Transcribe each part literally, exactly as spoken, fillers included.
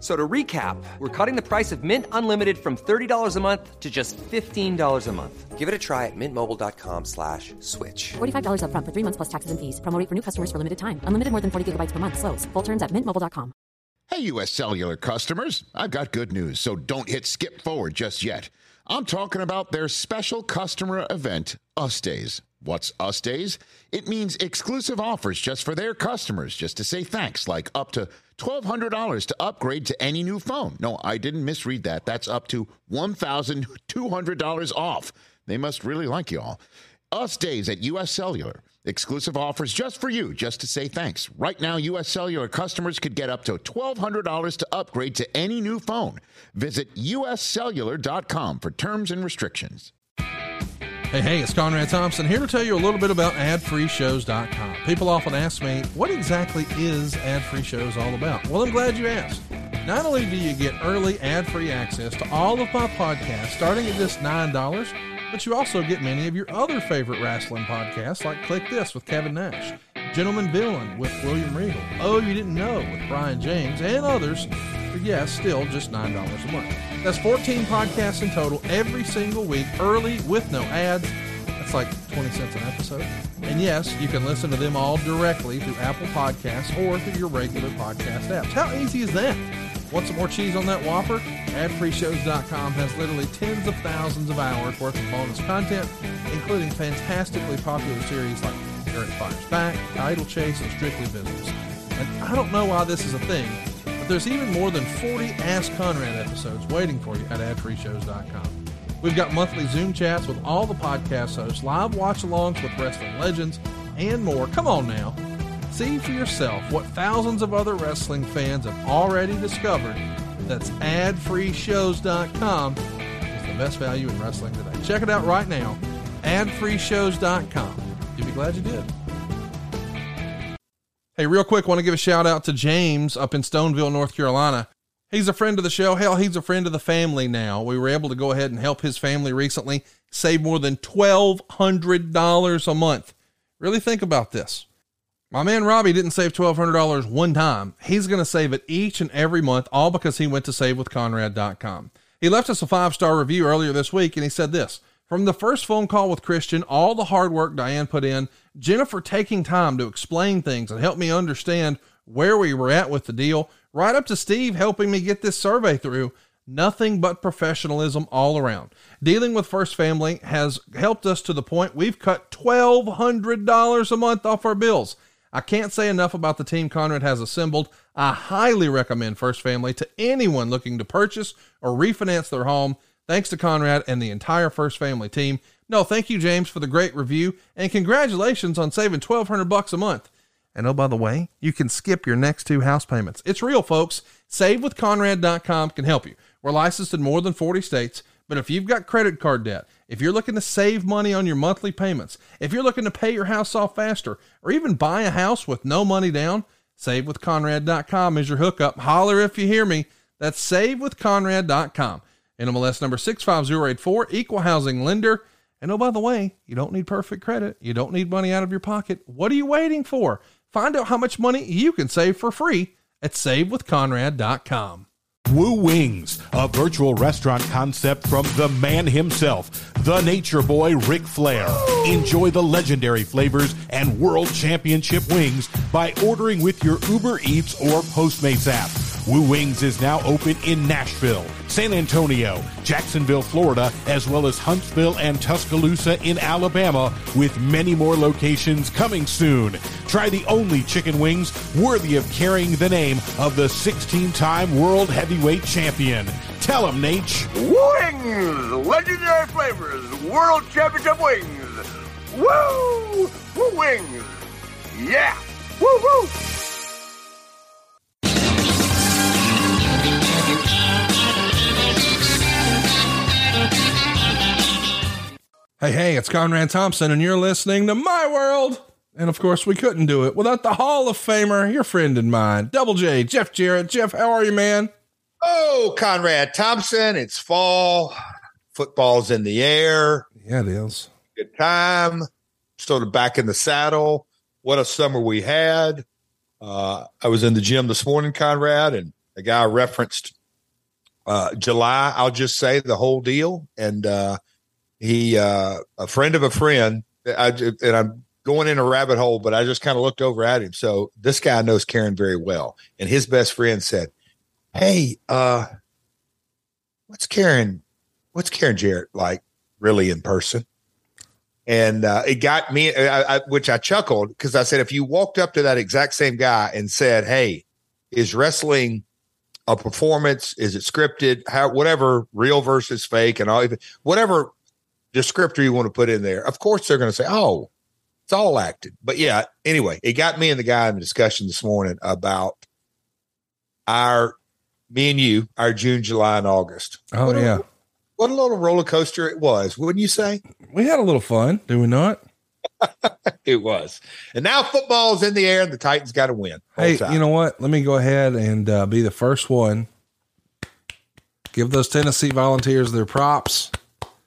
So to recap, we're cutting the price of Mint Unlimited from thirty dollars a month to just fifteen dollars a month. Give it a try at mintmobile.com slash switch. forty-five dollars up front for three months plus taxes and fees. Promoting for new customers for limited time. Unlimited more than forty gigabytes per month. Slows full terms at mint mobile dot com. Hey, U S. Cellular customers. I've got good news, so don't hit skip forward just yet. I'm talking about their special customer event, Us Days. What's Us Days? It means exclusive offers just for their customers, just to say thanks, like up to twelve hundred dollars to upgrade to any new phone. No, I didn't misread that. That's up to twelve hundred dollars off. They must really like you all. Us Days at U S. Cellular. Exclusive offers just for you, just to say thanks. Right now, U S. Cellular customers could get up to twelve hundred dollars to upgrade to any new phone. Visit U S cellular dot com for terms and restrictions. Hey, hey, it's Conrad Thompson here to tell you a little bit about ad free shows dot com. People often ask me, what exactly is Ad-Free Shows all about? Well, I'm glad you asked. Not only do you get early ad-free access to all of my podcasts starting at just nine dollars, but you also get many of your other favorite wrestling podcasts like Click This with Kevin Nash, Gentleman Villain with William Regal, Oh You Didn't Know with Brian James, and others. But yes, still just nine dollars a month. That's fourteen podcasts in total every single week, early with no ads. That's like twenty cents an episode. And yes, you can listen to them all directly through Apple Podcasts or through your regular podcast apps. How easy is that? Want some more cheese on that Whopper? ad free shows dot com has literally tens of thousands of hours worth of bonus content, including fantastically popular series like Eric Fires Back, Idle Chase, and Strictly Business. And I don't know why this is a thing, but there's even more than forty Ask Conrad episodes waiting for you at ad free shows dot com. We've got monthly Zoom chats with all the podcast hosts, live watch-alongs with wrestling legends, and more. Come on now. See for yourself what thousands of other wrestling fans have already discovered. That's ad free shows dot com. It's the best value in wrestling today. Check it out right now. ad free shows dot com. You'll be glad you did. Hey, real quick, want to give a shout out to James up in Stoneville, North Carolina. He's a friend of the show. Hell, he's a friend of the family now. We were able to go ahead and help his family recently save more than twelve hundred dollars a month. Really think about this. My man Robbie didn't save twelve hundred dollars one time. He's going to save it each and every month, all because he went to save with conrad dot com. He left us a five-star review earlier this week, and he said this: from the first phone call with Christian, all the hard work Diane put in, Jennifer taking time to explain things and help me understand where we were at with the deal, right up to Steve helping me get this survey through, nothing but professionalism all around. Dealing with First Family has helped us to the point we've cut twelve hundred dollars a month off our bills. I can't say enough about the team Conrad has assembled. I highly recommend First Family to anyone looking to purchase or refinance their home. Thanks to Conrad and the entire First Family team. No, thank you, James, for the great review, and congratulations on saving twelve hundred bucks a month. And oh, by the way, you can skip your next two house payments. It's real, folks. save with conrad dot com can help you. We're licensed in more than forty states, but if you've got credit card debt, if you're looking to save money on your monthly payments, if you're looking to pay your house off faster, or even buy a house with no money down, save with conrad dot com is your hookup. Holler if you hear me. That's save with conrad dot com. N M L S number six five zero eight four, equal housing lender. And oh, by the way, you don't need perfect credit. You don't need money out of your pocket. What are you waiting for? Find out how much money you can save for free at save with conrad dot com. Woo Wings, a virtual restaurant concept from the man himself, the nature boy Ric Flair. Enjoy the legendary flavors and world championship wings by ordering with your Uber Eats or Postmates app. Woo Wings is now open in Nashville, San Antonio, Jacksonville, Florida, as well as Huntsville and Tuscaloosa in Alabama, with many more locations coming soon. Try the only chicken wings worthy of carrying the name of the sixteen-time world heavyweight champion. Tell them, Nate. Wings! Legendary flavors! World championship wings! Woo! Woo Wings! Yeah! Woo woo! Hey, hey, it's Conrad Thompson, and you're listening to My World And of course, we couldn't do it without the Hall of Famer, your friend and mine, Double J, Jeff Jarrett. Jeff, how are you, man? Oh, Conrad Thompson. It's fall. Football's in the air. Yeah, it is. Good time. Sort of back in the saddle. What a summer we had. Uh, I was in the gym this morning, Conrad, and the guy referenced uh, July, I'll just say, the whole deal. And uh, he, uh, a friend of a friend, I, and I'm going in a rabbit hole, but I just kind of looked over at him. So this guy knows Karen very well. And his best friend said, hey, uh, what's Karen? What's Karen Jarrett like really in person? And uh, it got me, I, I, which I chuckled because I said, if you walked up to that exact same guy and said, hey, is wrestling a performance? Is it scripted? How, whatever, real versus fake and all, whatever descriptor you want to put in there. Of course, they're going to say, oh, it's all acted. But yeah, anyway, it got me and the guy in the discussion this morning about our, me and you, our June, July, and August. Oh, what yeah. A, what a little roller coaster it was, wouldn't you say? We had a little fun, did we not? It was. And now football's in the air and the Titans got to win. Hey, you know what? Let me go ahead and uh, be the first one. Give those Tennessee Volunteers their props.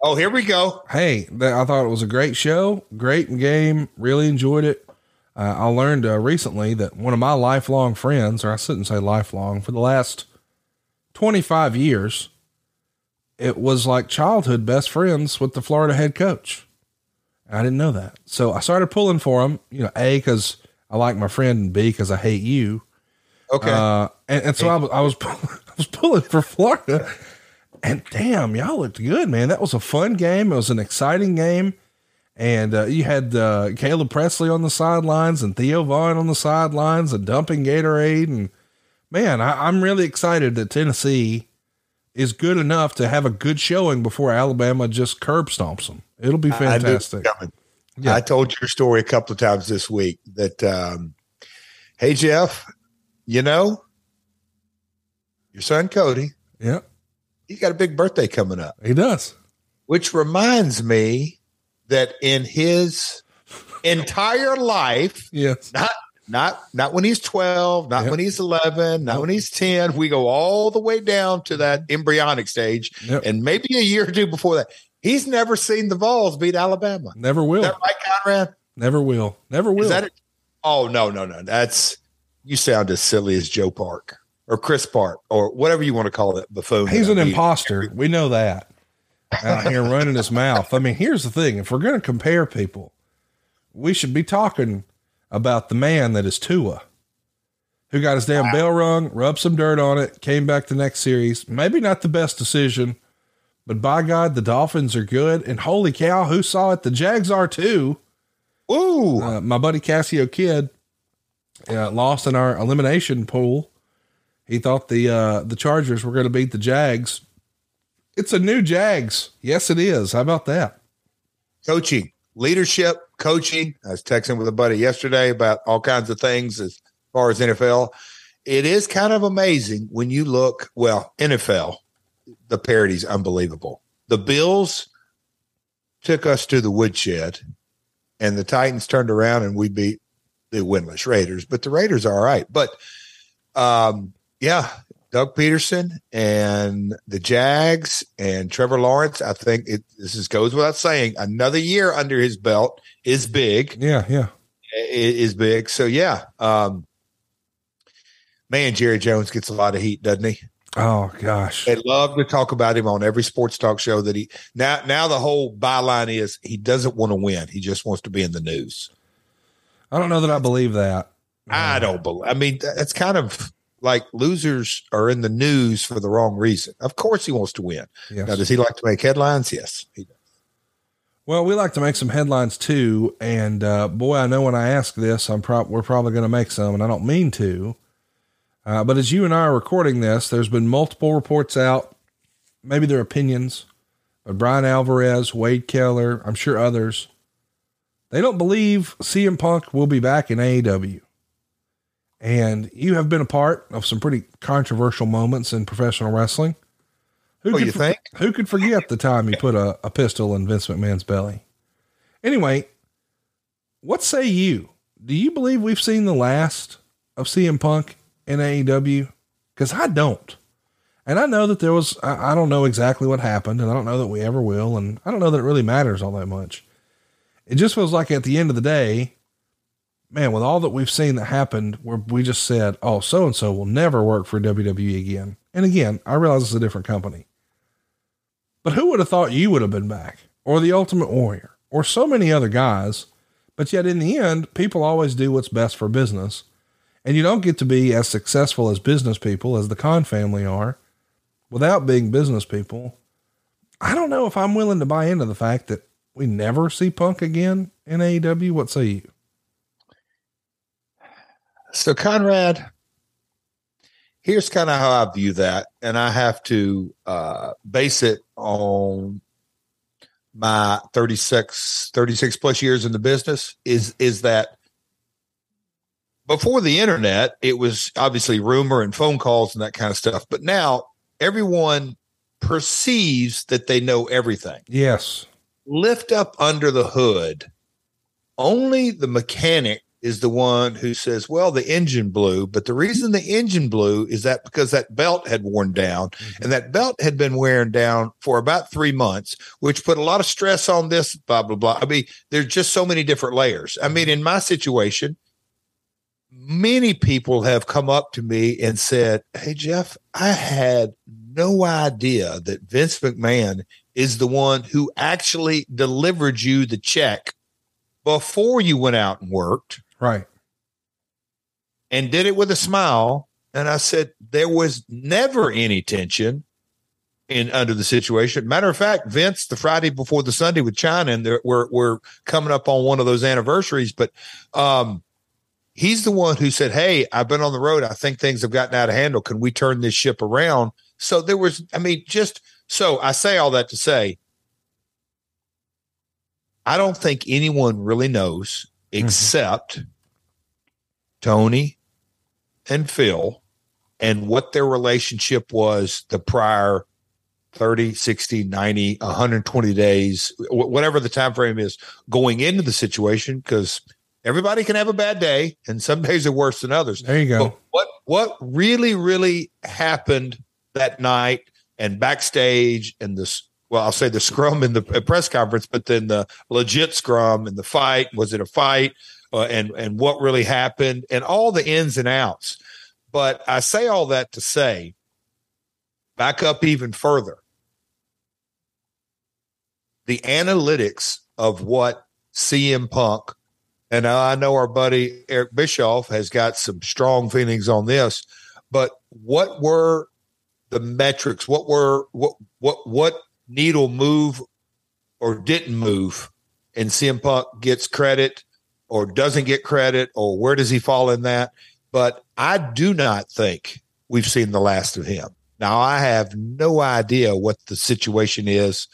Oh, here we go. Hey, th- I thought it was a great show. Great game. Really enjoyed it. Uh, I learned uh, recently that one of my lifelong friends, or I shouldn't say lifelong, for the last twenty-five years, it was like childhood best friends with the Florida head coach. I didn't know that. So I started pulling for him, you know, A, cause I like my friend, and B, cause I hate you. Okay. Uh, and, and so I was, I was, pulling, I was pulling for Florida, and damn, y'all looked good, man. That was a fun game. It was an exciting game. And, uh, you had, uh, Caleb Presley on the sidelines and Theo Vaughn on the sidelines and dumping Gatorade. And man, I, I'm really excited that Tennessee is good enough to have a good showing before Alabama just curb stomps them. It'll be fantastic. I, yeah. I told your story a couple of times this week that, um, hey, Jeff, you know, your son, Cody. Yeah. He's got a big birthday coming up. He does. Which reminds me that in his entire life, yes. not, Not not when he's twelve, not yep. when he's eleven, not yep. when he's ten. We go all the way down to that embryonic stage, yep. and maybe a year or two before that. He's never seen the Vols beat Alabama. Never will. Is that right, Conrad? Never will. Never will. Is that a, oh, no, no, no. That's you sound as silly as Joe Park or Chris Park or whatever you want to call it. Buffoon. He's an imposter. We know that. Out here running his mouth. I mean, here's the thing. If we're going to compare people, we should be talking about the man that is Tua, who got his damn wow. bell rung, rubbed some dirt on it, came back the next series. Maybe not the best decision, but by God, the Dolphins are good. And holy cow, who saw it? The Jags are too. Ooh, uh, my buddy Cassio Kidd uh, lost in our elimination pool. He thought the, uh, the Chargers were going to beat the Jags. It's a new Jags. Yes, it is. How about that? Coaching, leadership, coaching. I was texting with a buddy yesterday about all kinds of things as far as N F L. It is kind of amazing when you look, well, N F L, the parity is unbelievable. The Bills took us to the woodshed, and the Titans turned around and we beat the winless Raiders, but the Raiders are all right. But um, yeah, Doug Peterson and the Jags and Trevor Lawrence, I think it, this is, goes without saying, another year under his belt is big. Yeah. Yeah. Is big. So yeah. Um, man, Jerry Jones gets a lot of heat, doesn't he? Oh gosh. They love to talk about him on every sports talk show that he now, now the whole byline is he doesn't want to win. He just wants to be in the news. I don't know that I believe that. I don't believe, I mean, that's kind of, like losers are in the news for the wrong reason. Of course he wants to win. Yes. Now, does he like to make headlines? Yes, he does. Well, we like to make some headlines too. And, uh, boy, I know when I ask this, I'm probably, we're probably going to make some, and I don't mean to, uh, but as you and I are recording this, there's been multiple reports out, maybe their opinions, but Brian Alvarez, Wade Keller, I'm sure others, they don't believe C M Punk will be back in A E W. And you have been a part of some pretty controversial moments in professional wrestling. Who oh, could you for- think? Who could forget the time you put a, a pistol in Vince McMahon's belly? Anyway, what say you do you believe we've seen the last of C M Punk in A E W? Because I don't. And I know that there was, I, I don't know exactly what happened, and I don't know that we ever will, and I don't know that it really matters all that much. It just feels like at the end of the day, man, with all that we've seen that happened, where we just said, oh, so-and-so will never work for W W E again. And again, I realize it's a different company, but who would have thought you would have been back, or the Ultimate Warrior, or so many other guys. But yet in the end, people always do what's best for business, and you don't get to be as successful as business people as the Khan family are without being business people. I don't know if I'm willing to buy into the fact that we never see Punk again in A E W. What say you? So Conrad, here's kind of how I view that. And I have to uh, base it on my thirty-six, thirty-six plus years in the business is, is that before the internet, it was obviously rumor and phone calls and that kind of stuff. But now everyone perceives that they know everything. Yes. Lift up under the hood. Only the mechanic is the one who says, well, the engine blew, but the reason the engine blew is that because that belt had worn down, mm-hmm. and that belt had been wearing down for about three months, which put a lot of stress on this, blah, blah, blah. I mean, there's just so many different layers. I mean, in my situation, many people have come up to me and said, hey, Jeff, I had no idea that Vince McMahon is the one who actually delivered you the check before you went out and worked. Right. And did it with a smile. And I said, there was never any tension in under the situation. Matter of fact, Vince, the Friday before the Sunday with Chyna, and there, we're, we're coming up on one of those anniversaries, but um, he's the one who said, hey, I've been on the road. I think things have gotten out of handle. Can we turn this ship around? So there was, I mean, just, so I say all that to say, I don't think anyone really knows except mm-hmm. Tony and Phil and what their relationship was the prior thirty, sixty, ninety, one hundred twenty days, whatever the time frame is going into the situation, because everybody can have a bad day and some days are worse than others. There you go. But what what really, really happened that night and backstage and this, well, I'll say the scrum in the press conference, but then the legit scrum and the fight, was it a fight? Uh, and, and what really happened and all the ins and outs. But I say all that to say, back up even further. The analytics of what C M Punk, and I know our buddy Eric Bischoff has got some strong feelings on this, but what were the metrics? What were, what, what, what, needle move or didn't move, and C M Punk gets credit or doesn't get credit, or where does he fall in that? But I do not think we've seen the last of him. Now, I have no idea what the situation is.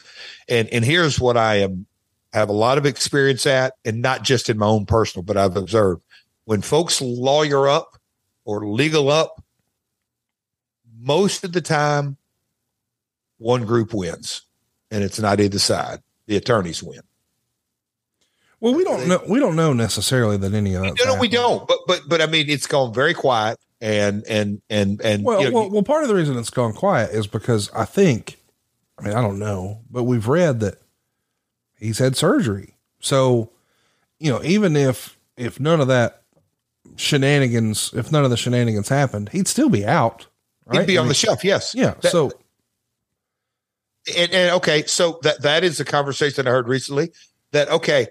And, and here's what I am have a lot of experience at, and not just in my own personal, but I've observed when folks lawyer up or legal up, most of the time, one group wins, and it's not either side. The attorneys win. Well, we don't know. We don't know necessarily that any of that. No, no, we don't. But but but I mean, it's gone very quiet, and and and and. Well, you know, well, well, part of the reason it's gone quiet is because I think, I mean, I don't know, but we've read that he's had surgery. So, you know, even if if none of that shenanigans, if none of the shenanigans happened, he'd still be out. Right? He'd be I on mean, the shelf. Yes. Yeah. That, so. And, and okay, so that, that is a conversation I heard recently that, okay,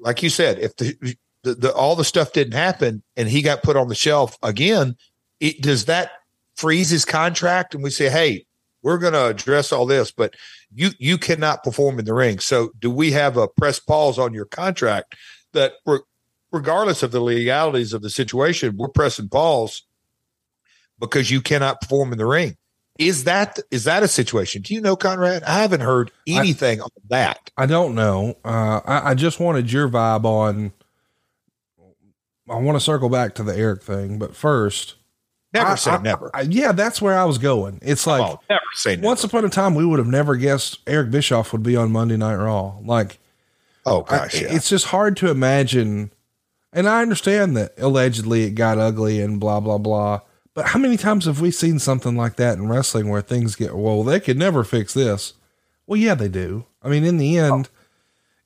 like you said, if the, the, the all the stuff didn't happen and he got put on the shelf again, it, does that freeze his contract? And we say, hey, we're going to address all this, but you, you cannot perform in the ring. So do we have a press pause on your contract that re- regardless of the legalities of the situation, we're pressing pause because you cannot perform in the ring? Is that, is that a situation? Do you know, Conrad? I haven't heard anything I, on that. I don't know. Uh, I, I just wanted your vibe on, I want to circle back to the Eric thing, but first. Never I, say I, never. I, yeah. That's where I was going. It's like, oh, never say never. Once upon a time, we would have never guessed Eric Bischoff would be on Monday Night Raw. Like, oh gosh, I, yeah. It's just hard to imagine And I understand that allegedly it got ugly and blah, blah, blah. But how many times have we seen something like that in wrestling where things get, well, they could never fix this. Well, yeah, they do. I mean, in the end, oh.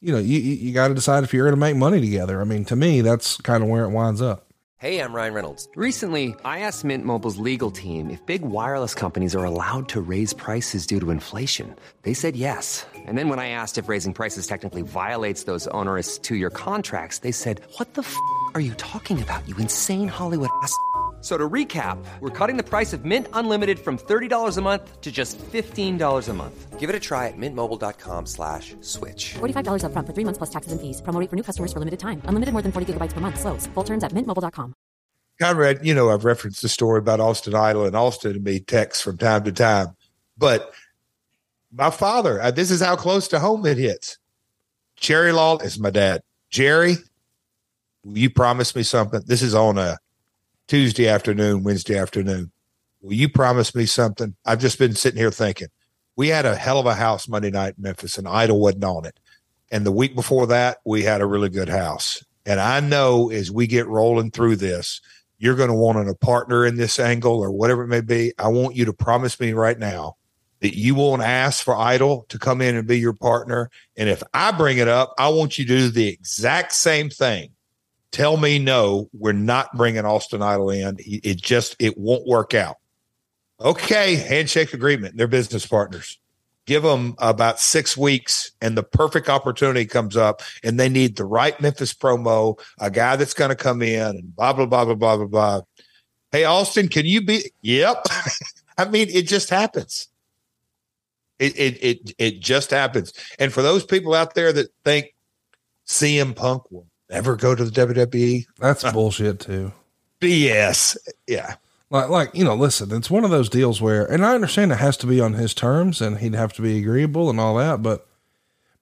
you know, you, you got to decide if you're going to make money together. I mean, to me, that's kind of where it winds up. Hey, I'm Ryan Reynolds. Recently, I asked Mint Mobile's legal team if big wireless companies are allowed to raise prices due to inflation. They said yes. And then when I asked if raising prices technically violates those onerous two-year contracts, they said, what the f*** are you talking about, you insane Hollywood ass f- So to recap, we're cutting the price of Mint Unlimited from thirty dollars a month to just fifteen dollars a month. Give it a try at mintmobile.com slash switch. forty-five dollars up front for three months plus taxes and fees. Promoting for new customers for limited time. Unlimited more than forty gigabytes per month. Slows full terms at mint mobile dot com. Conrad, you know, I've referenced the story about Austin Idol, and Austin and me text from time to time. But my father, this is how close to home it hits. Jerry Law is my dad. Jerry, you promised me something. This is on a Tuesday afternoon, Wednesday afternoon. Will you promise me something? I've just been sitting here thinking. We had a hell of a house Monday night in Memphis, and Idol wasn't on it. And the week before that, we had a really good house. And I know as we get rolling through this, you're going to want a partner in this angle or whatever it may be. I want you to promise me right now that you won't ask for Idol to come in and be your partner. And if I bring it up, I want you to do the exact same thing. Tell me, no, we're not bringing Austin Idol in. It just, it won't work out. Okay, handshake agreement. They're business partners. Give them about six weeks, and the perfect opportunity comes up, and they need the right Memphis promo, a guy that's going to come in, and blah, blah, blah, blah, blah, blah, blah. Hey, Austin, can you be? Yep. I mean, it just happens. It, it, it, it just happens. And for those people out there that think C M Punk will ever go to the W W E? That's bullshit too. B S. Yeah. Like, like, you know, listen, it's one of those deals where, and I understand it has to be on his terms and he'd have to be agreeable and all that, but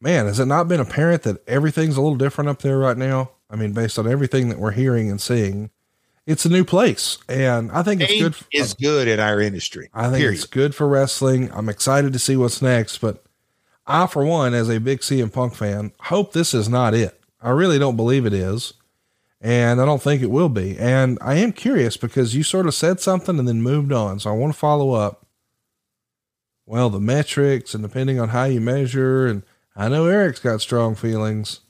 man, has it not been apparent that everything's a little different up there right now? I mean, based on everything that we're hearing and seeing, it's a new place. And I think it's good. For, is good in our industry. I think period. It's good for wrestling. I'm excited to see what's next, but I, for one, as a big C M Punk fan, hope this is not it. I really don't believe it is. And I don't think it will be. And I am curious because you sort of said something and then moved on. So I want to follow up. Well, the metrics and depending on how you measure, and I know Eric's got strong feelings.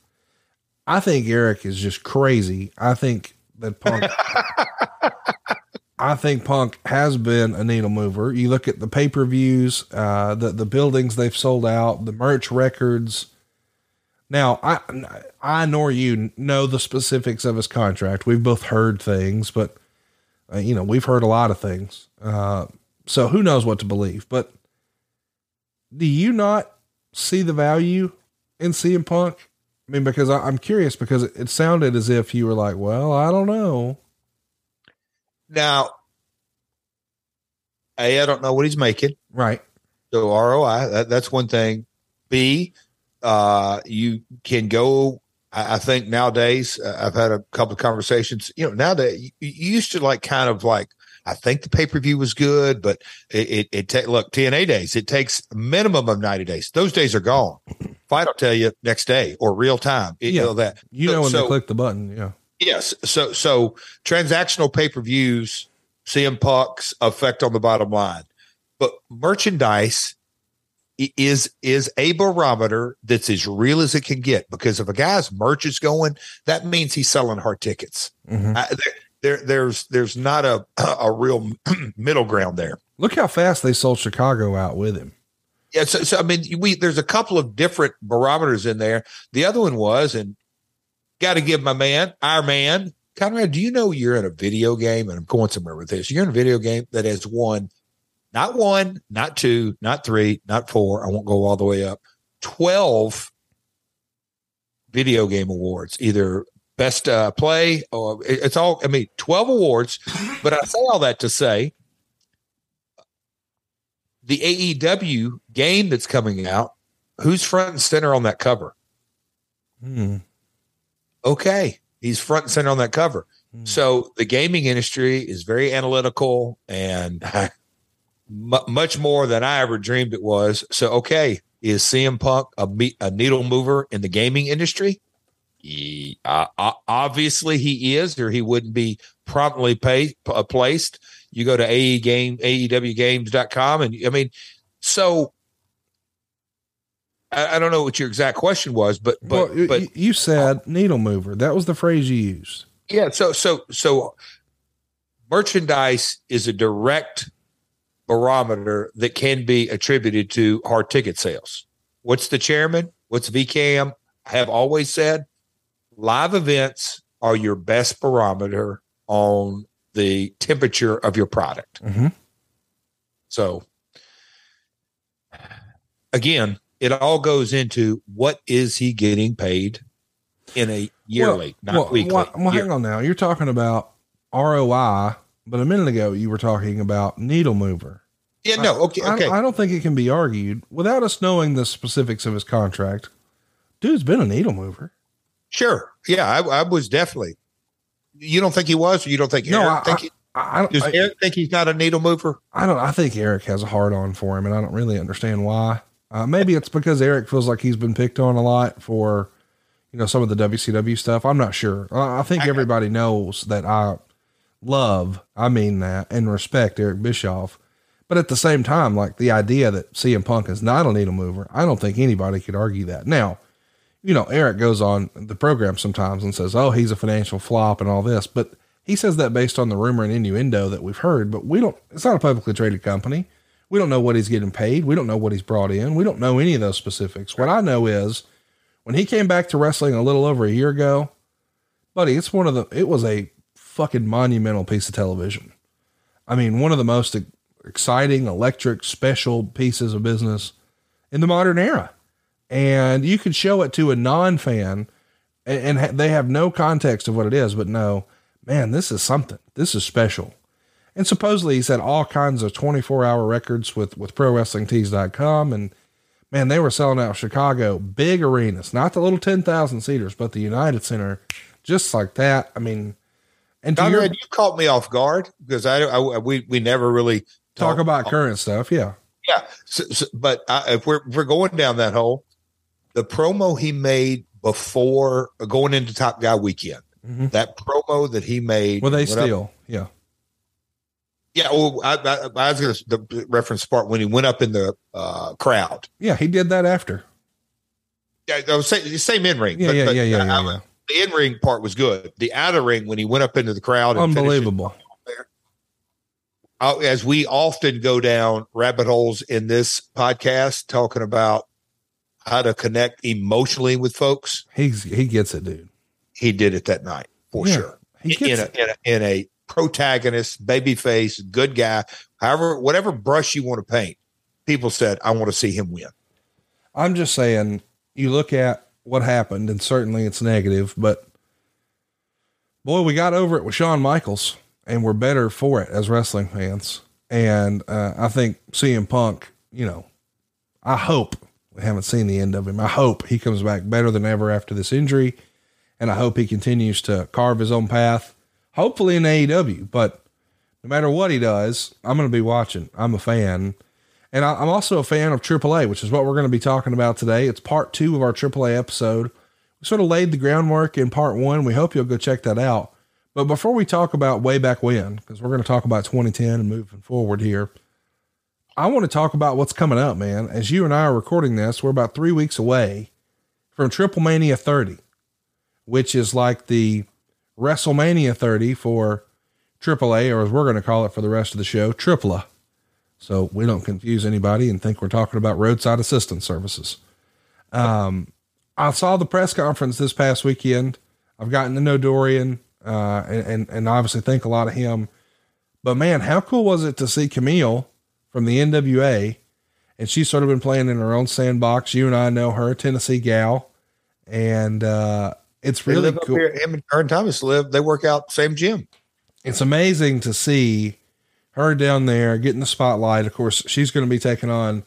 I think Eric is just crazy. I think that Punk, I think Punk has been a needle mover. You look at the pay-per-views, uh, the, the buildings they've sold out, the merch records. Now I, I nor you know the specifics of his contract. We've both heard things, but uh, you know, we've heard a lot of things. Uh, so who knows what to believe, but do you not see the value in C M Punk? I mean, because I, I'm curious because it, it sounded as if you were like, well, I don't know. Now A, I don't know what he's making. Right. So R O I, that, that's one thing. B, Uh, you can go, I, I think nowadays, uh, I've had a couple of conversations, you know, nowadays you, you used to like, kind of like, I think the pay-per-view was good, but it, it, it ta- look, T N A days, it takes a minimum of ninety days. Those days are gone. Fight, I'll tell you next day or real time. It, yeah. You know that, you so, know, when so, they click the button. Yeah. Yes. So, so transactional pay-per-views, C M Punk's effect on the bottom line, but merchandise is is a barometer that's as real as it can get, because if a guy's merch is going, that means he's selling hard tickets. Mm-hmm. I, there, there's there's not a a real middle ground there. Look how fast they sold Chicago out with him. Yeah, so, so I mean, we there's a couple of different barometers in there. The other one was, and got to give my man, our man, Conrad, do you know you're in a video game, and I'm going somewhere with this, you're in a video game that has won not one, not two, not three, not four. I won't go all the way up. twelve video game awards, either best uh, play or it's all, I mean, twelve awards. But I say all that to say the A E W game that's coming out, who's front and center on that cover? Hmm. Okay. He's front and center on that cover. Hmm. So the gaming industry is very analytical and much more than I ever dreamed it was. So, okay, is C M Punk a, a needle mover in the gaming industry? He, uh, obviously he is, or he wouldn't be promptly pay, p- placed. You go to A E game, A E W games dot com, and I mean, so I, I don't know what your exact question was, but but, well, but you said uh, needle mover. That was the phrase you used. Yeah. So so so merchandise is a direct barometer that can be attributed to hard ticket sales. What's the chairman? What's V C A M? I have always said, live events are your best barometer on the temperature of your product. Mm-hmm. So again, it all goes into what is he getting paid in a yearly, well, not well, weekly. Well, well hang on now. You're talking about R O I, but a minute ago you were talking about needle mover. Yeah, I, no. Okay. Okay. I, I don't think it can be argued without us knowing the specifics of his contract. Dude's been a needle mover. Sure. Yeah, I, I was definitely. You don't think he was? Or you don't think Eric? No, I, think he, I, I don't. Does I, Eric think he's not a needle mover? I don't. I think Eric has a hard on for him, and I don't really understand why. Uh, maybe it's because Eric feels like he's been picked on a lot for, you know, some of the W C W stuff. I'm not sure. I, I think I, everybody knows that I love, I mean that, and respect Eric Bischoff. But at the same time, like the idea that C M Punk is not a needle mover, I don't think anybody could argue that. Now, you know, Eric goes on the program sometimes and says, oh, he's a financial flop and all this, but he says that based on the rumor and innuendo that we've heard, but we don't, it's not a publicly traded company. We don't know what he's getting paid. We don't know what he's brought in. We don't know any of those specifics. What I know is when he came back to wrestling a little over a year ago, buddy, it's one of the, it was a fucking monumental piece of television. I mean, one of the most exciting, electric, special pieces of business in the modern era. And you could show it to a non-fan and, and ha- they have no context of what it is, but no, man, this is something, this is special. And supposedly he's had all kinds of twenty-four hour records with, with pro wrestling tees dot com. And man, they were selling out Chicago, big arenas, not the little ten thousand seaters, but the United Center, just like that. I mean, and Conrad, your, you caught me off guard because I, I we, we never really talk, talk about current stuff. Yeah. Yeah. So, so, but I, if we're, if we're going down that hole, the promo he made before going into Top Guy weekend, mm-hmm. that promo that he made. Well, they steal. Yeah. Yeah. Well, I, I, I was going to reference part when he went up in the uh, crowd. Yeah. He did that after. Yeah. I was saying, same in ring. Yeah, but, yeah, but yeah, yeah, I, yeah, I, yeah. The in ring part was good. The outer ring, when he went up into the crowd. Unbelievable. And as we often go down rabbit holes in this podcast, talking about how to connect emotionally with folks. He's, he gets it, dude. He did it that night for yeah, sure. He in, gets in, a, in, a, in a protagonist, babyface, good guy, however, whatever brush you want to paint, people said, I want to see him win. I'm just saying, you look at what happened and certainly it's negative, but boy, we got over it with Shawn Michaels and we're better for it as wrestling fans. And, uh, I think C M Punk, you know, I hope, we haven't seen the end of him. I hope he comes back better than ever after this injury. And I hope he continues to carve his own path, hopefully in A E W, but no matter what he does, I'm going to be watching. I'm a fan. And I, I'm also a fan of triple A, which is what we're going to be talking about today. It's part two of our triple A episode. We sort of laid the groundwork in part one. We hope you'll go check that out. But before we talk about way back when, because we're going to talk about twenty ten and moving forward here, I want to talk about what's coming up, man. As you and I are recording this, we're about three weeks away from Triple Mania thirty, which is like the WrestleMania thirty for triple A, or as we're going to call it for the rest of the show, Tripla. So we don't confuse anybody and think we're talking about roadside assistance services. Um, I saw the press conference this past weekend. I've gotten to know Dorian, uh, and, and, and obviously think a lot of him, but man, how cool was it to see Camille from the N W A, and she's sort of been playing in her own sandbox. You and I know her, Tennessee gal. And, uh, it's really cool. Him and Karen Thomas live, they work out same gym. It's amazing to see her down there getting the spotlight. Of course, she's going to be taking on,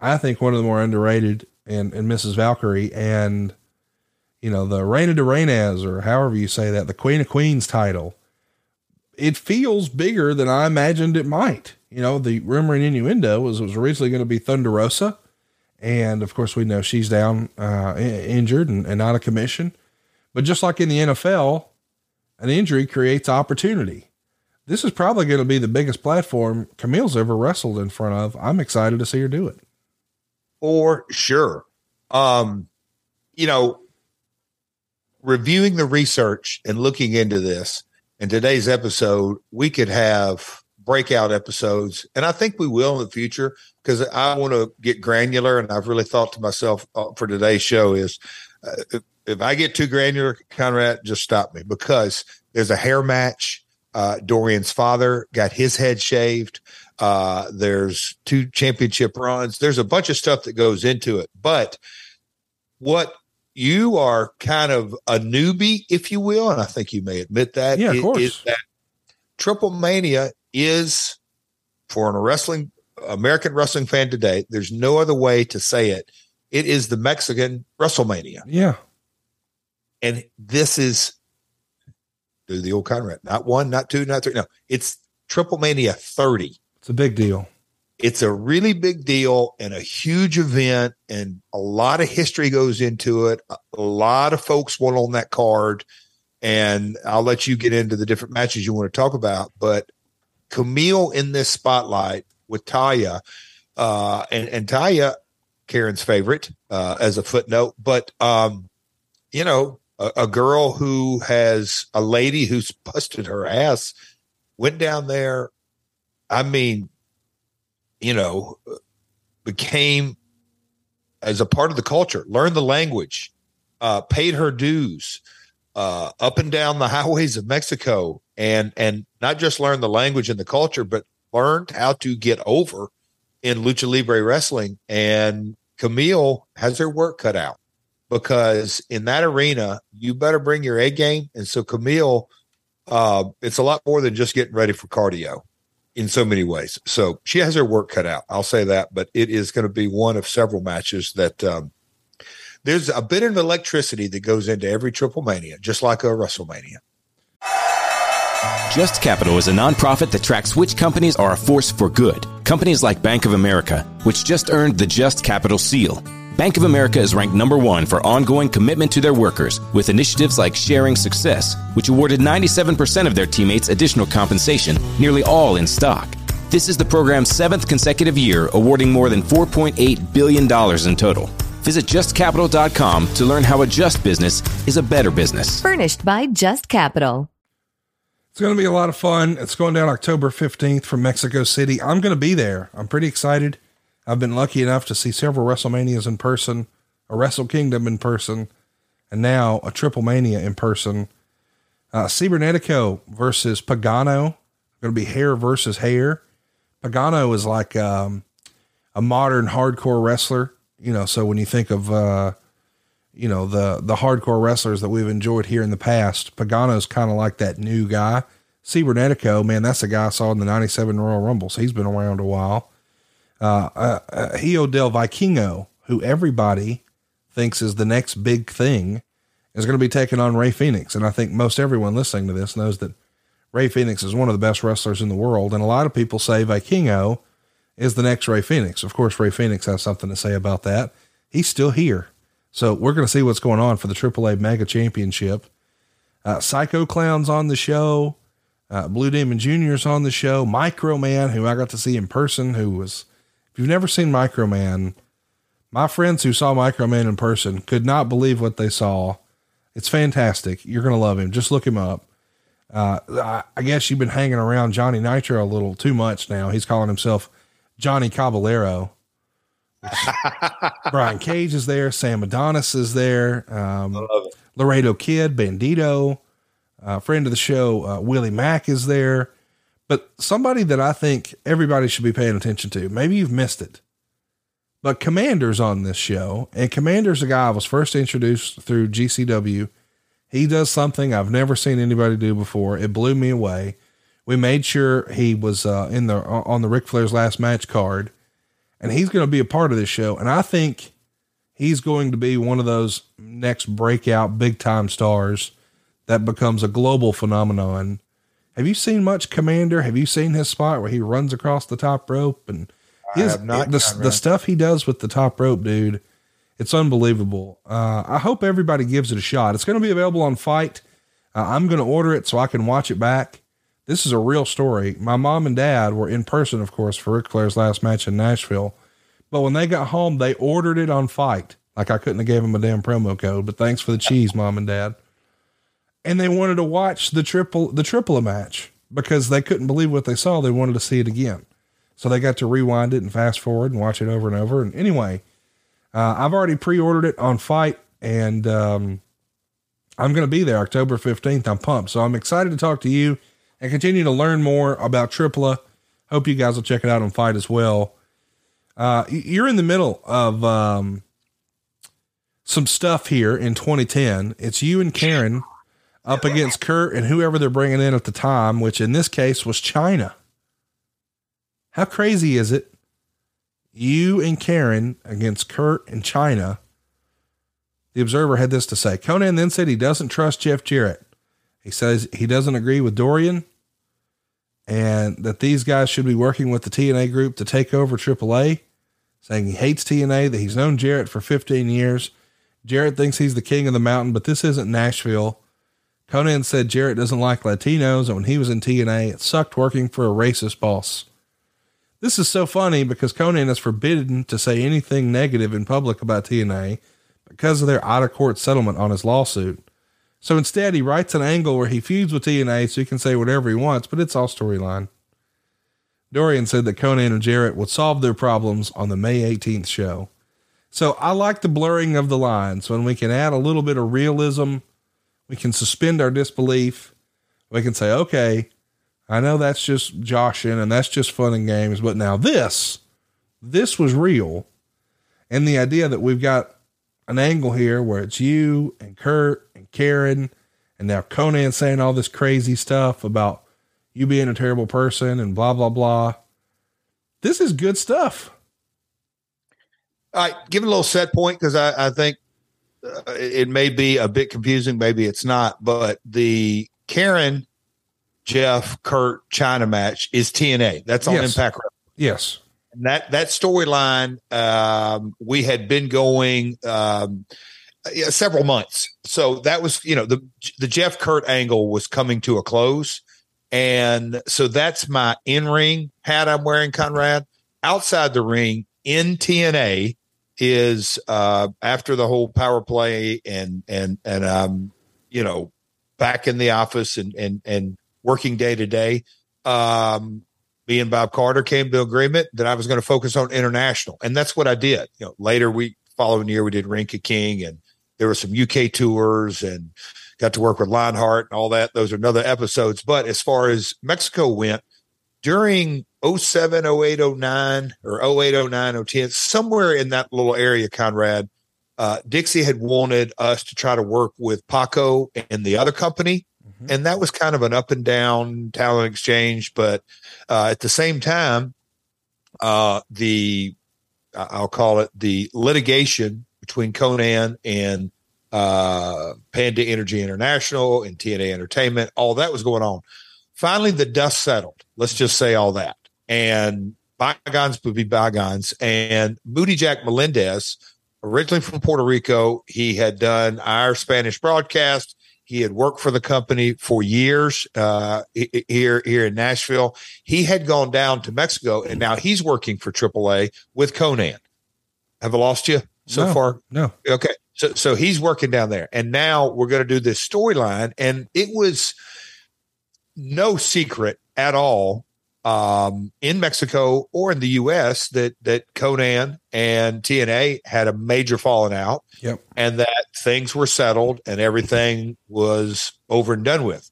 I think, one of the more underrated and, and Missus Valkyrie and, you know, the Reina de Reinas, or however you say that, the Queen of Queens title. It feels bigger than I imagined it might. You know, the rumor and innuendo was it was originally going to be Thunder Rosa. And of course we know she's down, uh, injured and, and out of commission, But just like in the N F L, an injury creates opportunity. This is probably going to be the biggest platform Camille's ever wrestled in front of. I'm excited to see her do it. For sure. Um, you know, reviewing the research and looking into this in today's episode, we could have breakout episodes. And I think we will in the future, because I want to get granular. And I've really thought to myself uh, for today's show is uh, if, if I get too granular, Conrad, just stop me, because there's a hair match. Uh, Dorian's father got his head shaved. Uh, there's two championship runs. There's a bunch of stuff that goes into it, but what you are kind of a newbie, if you will. And I think you may admit that. Yeah, of is, course. Is that Triple Mania is, for an wrestling American wrestling fan today, there's no other way to say it. It is the Mexican WrestleMania. Yeah. And this is, do the old Conrad, not one, not two, not three. No, it's Triple Mania thirty. It's a big deal. It's a really big deal and a huge event, and a lot of history goes into it. A lot of folks want on that card, and I'll let you get into the different matches you want to talk about. But Camille in this spotlight with Taya, uh, and, and Taya, Karen's favorite, uh, as a footnote, but, um, you know, a, a girl who has a lady who's busted her ass went down there. I mean, you know, became as a part of the culture, learned the language, uh, paid her dues, uh, up and down the highways of Mexico, and, and not just learned the language and the culture, but learned how to get over in Lucha Libre wrestling. And Camille has her work cut out, because in that arena, you better bring your A game. And so Camille, uh, it's a lot more than just getting ready for cardio in so many ways. So she has her work cut out. I'll say that, but it is going to be one of several matches that, um, there's a bit of electricity that goes into every Triple Mania, just like a WrestleMania. Just Capital is a nonprofit that tracks which companies are a force for good. Companies like Bank of America, which just earned the Just Capital seal. Bank of America is ranked number one for ongoing commitment to their workers with initiatives like Sharing Success, which awarded ninety-seven percent of their teammates additional compensation, nearly all in stock. This is the program's seventh consecutive year, awarding more than four point eight billion dollars in total. Visit just capital dot com to learn how a just business is a better business. Furnished by Just Capital. It's going to be a lot of fun. It's going down October fifteenth from Mexico City. I'm going to be there. I'm pretty excited. I've been lucky enough to see several WrestleManias in person, a Wrestle Kingdom in person, and now a Triple Mania in person. Uh, Cibernetico versus Pagano. Going to be hair versus hair. Pagano is like um, a modern hardcore wrestler. You know, so when you think of, uh, you know, the, the hardcore wrestlers that we've enjoyed here in the past, Pagano's kind of like that new guy. Cibernetico, man, that's the guy I saw in the ninety-seven Royal Rumble. So he's been around a while. Uh, uh, uh, Hijo del Vikingo, who everybody thinks is the next big thing, is going to be taking on Rey Fénix. And I think most everyone listening to this knows that Rey Fénix is one of the best wrestlers in the world. And a lot of people say Vikingo is the next Rey Fénix. Of course, Rey Fénix has something to say about that. He's still here. So we're going to see what's going on for the triple A Mega Championship. Uh, Psycho Clown's on the show. Uh, Blue Demon Junior's on the show. Micro Man, who I got to see in person, who was... If you've never seen Micro Man, my friends who saw Micro Man in person could not believe what they saw. It's fantastic. You're going to love him. Just look him up. Uh, I, I guess you've been hanging around Johnny Nitro a little too much now. He's calling himself Johnny Caballero. Brian Cage is there. Sam Adonis is there. Um, Laredo Kid, Bandito, uh, friend of the show, uh, Willie Mack is there. But somebody that I think everybody should be paying attention to, maybe you've missed it, but Commander's on this show, and Commander's a guy I was first introduced through G C W. He does something I've never seen anybody do before. It blew me away. We made sure he was uh, in the, on the Ric Flair's last match card, and he's going to be a part of this show. And I think he's going to be one of those next breakout big time stars that becomes a global phenomenon. Have you seen much Commander? Have you seen his spot where he runs across the top rope and his, not, the, the stuff he does with the top rope, dude, It's unbelievable. Uh, I hope everybody gives it a shot. It's going to be available on Fight. Uh, I'm going to order it so I can watch it back. This is a real story. My mom and dad were in person, of course, for Ric Flair's last match in Nashville. But when they got home, they ordered it on Fight. Like, I couldn't have gave them a damn promo code, but thanks for the cheese, Mom and Dad. And they wanted to watch the triple, the triple match because they couldn't believe what they saw. They wanted to see it again. So they got to rewind it and fast forward and watch it over and over. And anyway, uh, I've already pre-ordered it on Fight, and um, I'm going to be there October fifteenth. I'm pumped. So I'm excited to talk to you and continue to learn more about Tripla. Hope you guys will check it out on Fight as well. Uh, you're in the middle of, um, some stuff here in twenty ten. It's you and Karen up against Kurt and whoever they're bringing in at the time, which in this case was Chyna. How crazy is it? You and Karen against Kurt and Chyna. The Observer had this to say. Konnan then said he doesn't trust Jeff Jarrett. He says he doesn't agree with Dorian and that these guys should be working with the T N A group to take over triple A, saying he hates T N A, that he's known Jarrett for fifteen years. Jarrett thinks he's the king of the mountain, but this isn't Nashville. Konnan said Jarrett doesn't like Latinos, and when he was in T N A, it sucked working for a racist boss. This is so funny because Konnan is forbidden to say anything negative in public about T N A because of their out-of-court settlement on his lawsuit. So instead, he writes an angle where he feuds with T N A so he can say whatever he wants, but it's all storyline. Dorian said that Konnan and Jarrett would solve their problems on the May eighteenth show. So I like the blurring of the lines when we can add a little bit of realism. We can suspend our disbelief. We can say, okay, I know that's just joshing and that's just fun and games, but now this, this was real. And the idea that we've got an angle here where it's you and Kurt and Karen, and now Konnan saying all this crazy stuff about you being a terrible person and blah, blah, blah. This is good stuff. All right. Give it a little set point. Cause I, I think uh, it may be a bit confusing. Maybe it's not, but the Karen, Jeff, Kurt, Chyna match is T N A. That's on yes. Impact. Yes. And that, that storyline, um, we had been going, um, yeah, several months. So that was, you know, the, the Jeff Kurt angle was coming to a close. And so that's my in-ring hat I'm wearing, Conrad. Outside the ring, in T N A is uh, after the whole power play and and and um you know back in the office and and and working day to day. Um, me and Bob Carter came to an agreement that I was going to focus on international, and that's what I did. You know, later we following year we did Rinka King, and there were some U K tours and. Got to work with Lionheart and all that. Those are another episodes. But as far as Mexico went, during oh seven, oh eight, oh nine, or oh eight, oh nine, oh ten, somewhere in that little area, Conrad, uh, Dixie had wanted us to try to work with Paco and the other company. Mm-hmm. And that was kind of an up and down talent exchange. But uh, at the same time, uh, the, I'll call it the litigation between Konnan and Uh, Panda Energy International and T N A Entertainment, all that was going on. Finally, the dust settled. Let's just say all that. And bygones would be bygones. And Moody Jack Melendez, originally from Puerto Rico, he had done our Spanish broadcast. He had worked for the company for years uh, here, here in Nashville. He had gone down to Mexico, and now he's working for triple A with Konnan. Have I lost you so no, far? No. Okay. So, so he's working down there, and now we're going to do this storyline. And it was no secret at all um, in Mexico or in the U S that that Konnan and T N A had a major falling out, yep. and that things were settled and everything was over and done with.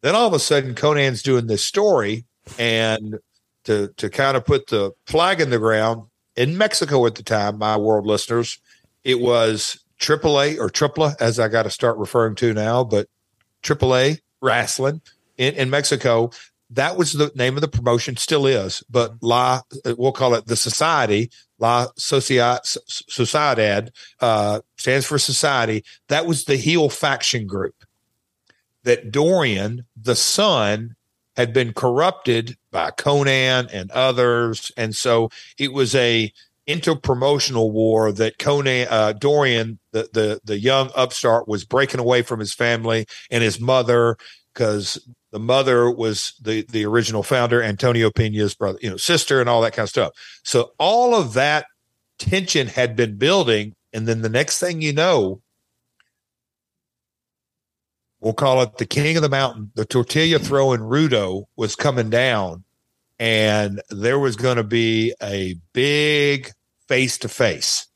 Then all of a sudden, Conan's doing this story, and to to kind of put the flag in the ground in Mexico at the time, my world listeners, it was. triple A or Tripla, as I got to start referring to now, but triple A wrestling in, in Mexico. That was the name of the promotion, still is, but La, we'll call it the Society, La Sociedad, uh, stands for Society. That was the heel faction group that Dorian, the son, had been corrupted by Konnan and others. And so it was a interpromotional war that Konnan, uh, Dorian, the, the, the young upstart, was breaking away from his family and his mother, because the mother was the, the original founder, Antonio Pena's brother, you know, sister, and all that kind of stuff. So all of that tension had been building. And then the next thing you know, we'll call it the king of the mountain, the tortilla throwing Rudo, was coming down, and there was going to be a big face-to-face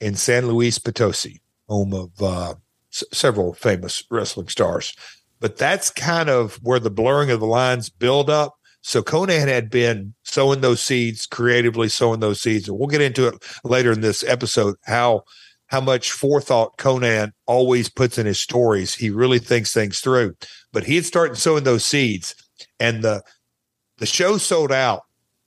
in San Luis Potosi, home of uh, s- several famous wrestling stars. But that's kind of where the blurring of the lines build up. So Konnan had been sowing those seeds, creatively sowing those seeds, and we'll get into it later in this episode, how – how much forethought Konnan always puts in his stories. He really thinks things through, but he had started sowing those seeds, and the, the show sold out.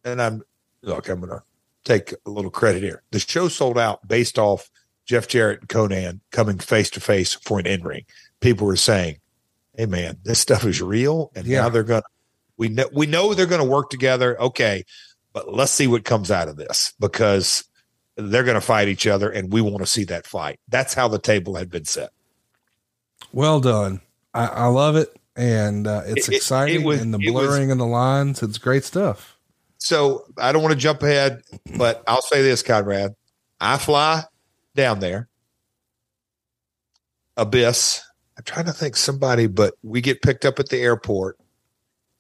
And I'm look, I'm going to take a little credit here. The show sold out based off Jeff Jarrett and Konnan coming face to face for an in-ring. People were saying, "Hey man, this stuff is real." And yeah. now they're going to, we know, we know they're going to work together. Okay. But let's see what comes out of this, because they're going to fight each other, and we want to see that fight. That's how the table had been set. Well done. I, I love it. And uh, it's it, exciting. It, it was, and the blurring was, and the lines, it's great stuff. So I don't want to jump ahead, but I'll say this, Conrad, I fly down there. Abyss. I'm trying to think somebody, but we get picked up at the airport,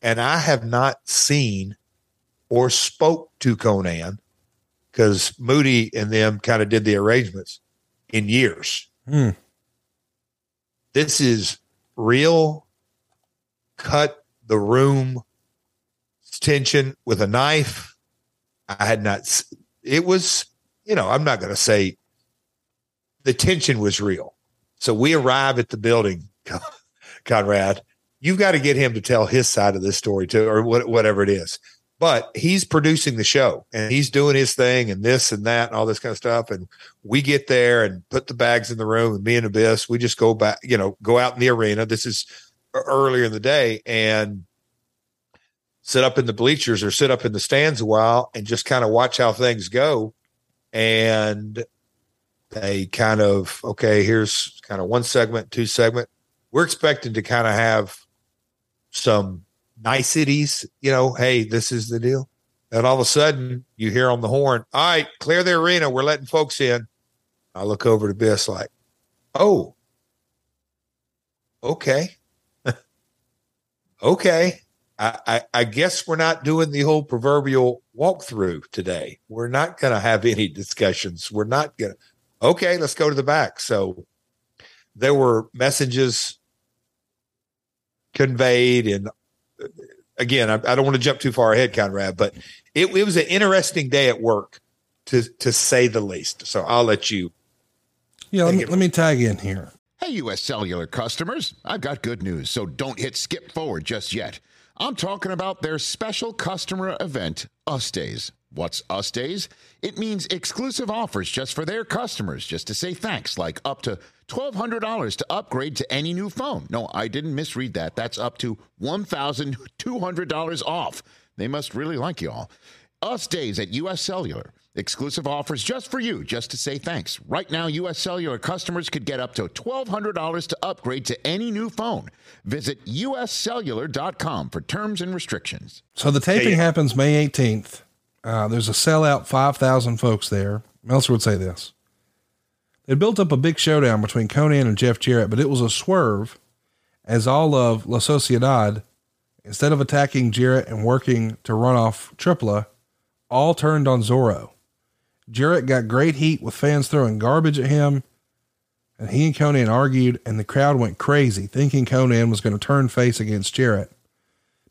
and I have not seen or spoke to Konnan, because Moody and them kind of did the arrangements, in years. Mm. This is real, cut the room tension with a knife. I had not, it was, you know, I'm not going to say the tension was real. So we arrive at the building, Conrad, you've got to get him to tell his side of this story too, or what, whatever it is. But he's producing the show, and he's doing his thing, and this and that and all this kind of stuff. And we get there and put the bags in the room, and me and Abyss, we just go back, you know, go out in the arena. This is earlier in the day, and sit up in the bleachers or sit up in the stands a while and just kind of watch how things go. And they kind of, okay, here's kind of one segment, two segment. We're expecting to kind of have some niceties, you know, hey, this is the deal. And all of a sudden you hear on the horn, all right, clear the arena, we're letting folks in. I look over to Biss like, oh, okay. okay. I, I, I guess we're not doing the whole proverbial walkthrough today. We're not going to have any discussions. We're not going to, okay, let's go to the back. So there were messages conveyed, and again, I, I don't want to jump too far ahead, Conrad, but it, it was an interesting day at work, to to say the least. So I'll let you. Yeah, let me, let me tag in here. Hey, U S Cellular customers, I've got good news, so don't hit skip forward just yet. I'm talking about their special customer event, Us Days. What's Us Days? It means exclusive offers just for their customers, just to say thanks, like up to twelve hundred dollars to upgrade to any new phone. No, I didn't misread that. That's up to twelve hundred dollars off. They must really like y'all. Us Days at U S Cellular. Exclusive offers just for you, just to say thanks. Right now, U S Cellular customers could get up to twelve hundred dollars to upgrade to any new phone. Visit U S cellular dot com for terms and restrictions. So the taping hey. happens May eighteenth. Uh, there's a sellout, five thousand folks there. Meltzer would say this. They built up a big showdown between Konnan and Jeff Jarrett, but it was a swerve, as all of La Sociedad, instead of attacking Jarrett and working to run off Tripla, all turned on Zorro. Jarrett got great heat with fans throwing garbage at him, and he and Konnan argued, and the crowd went crazy, thinking Konnan was going to turn face against Jarrett.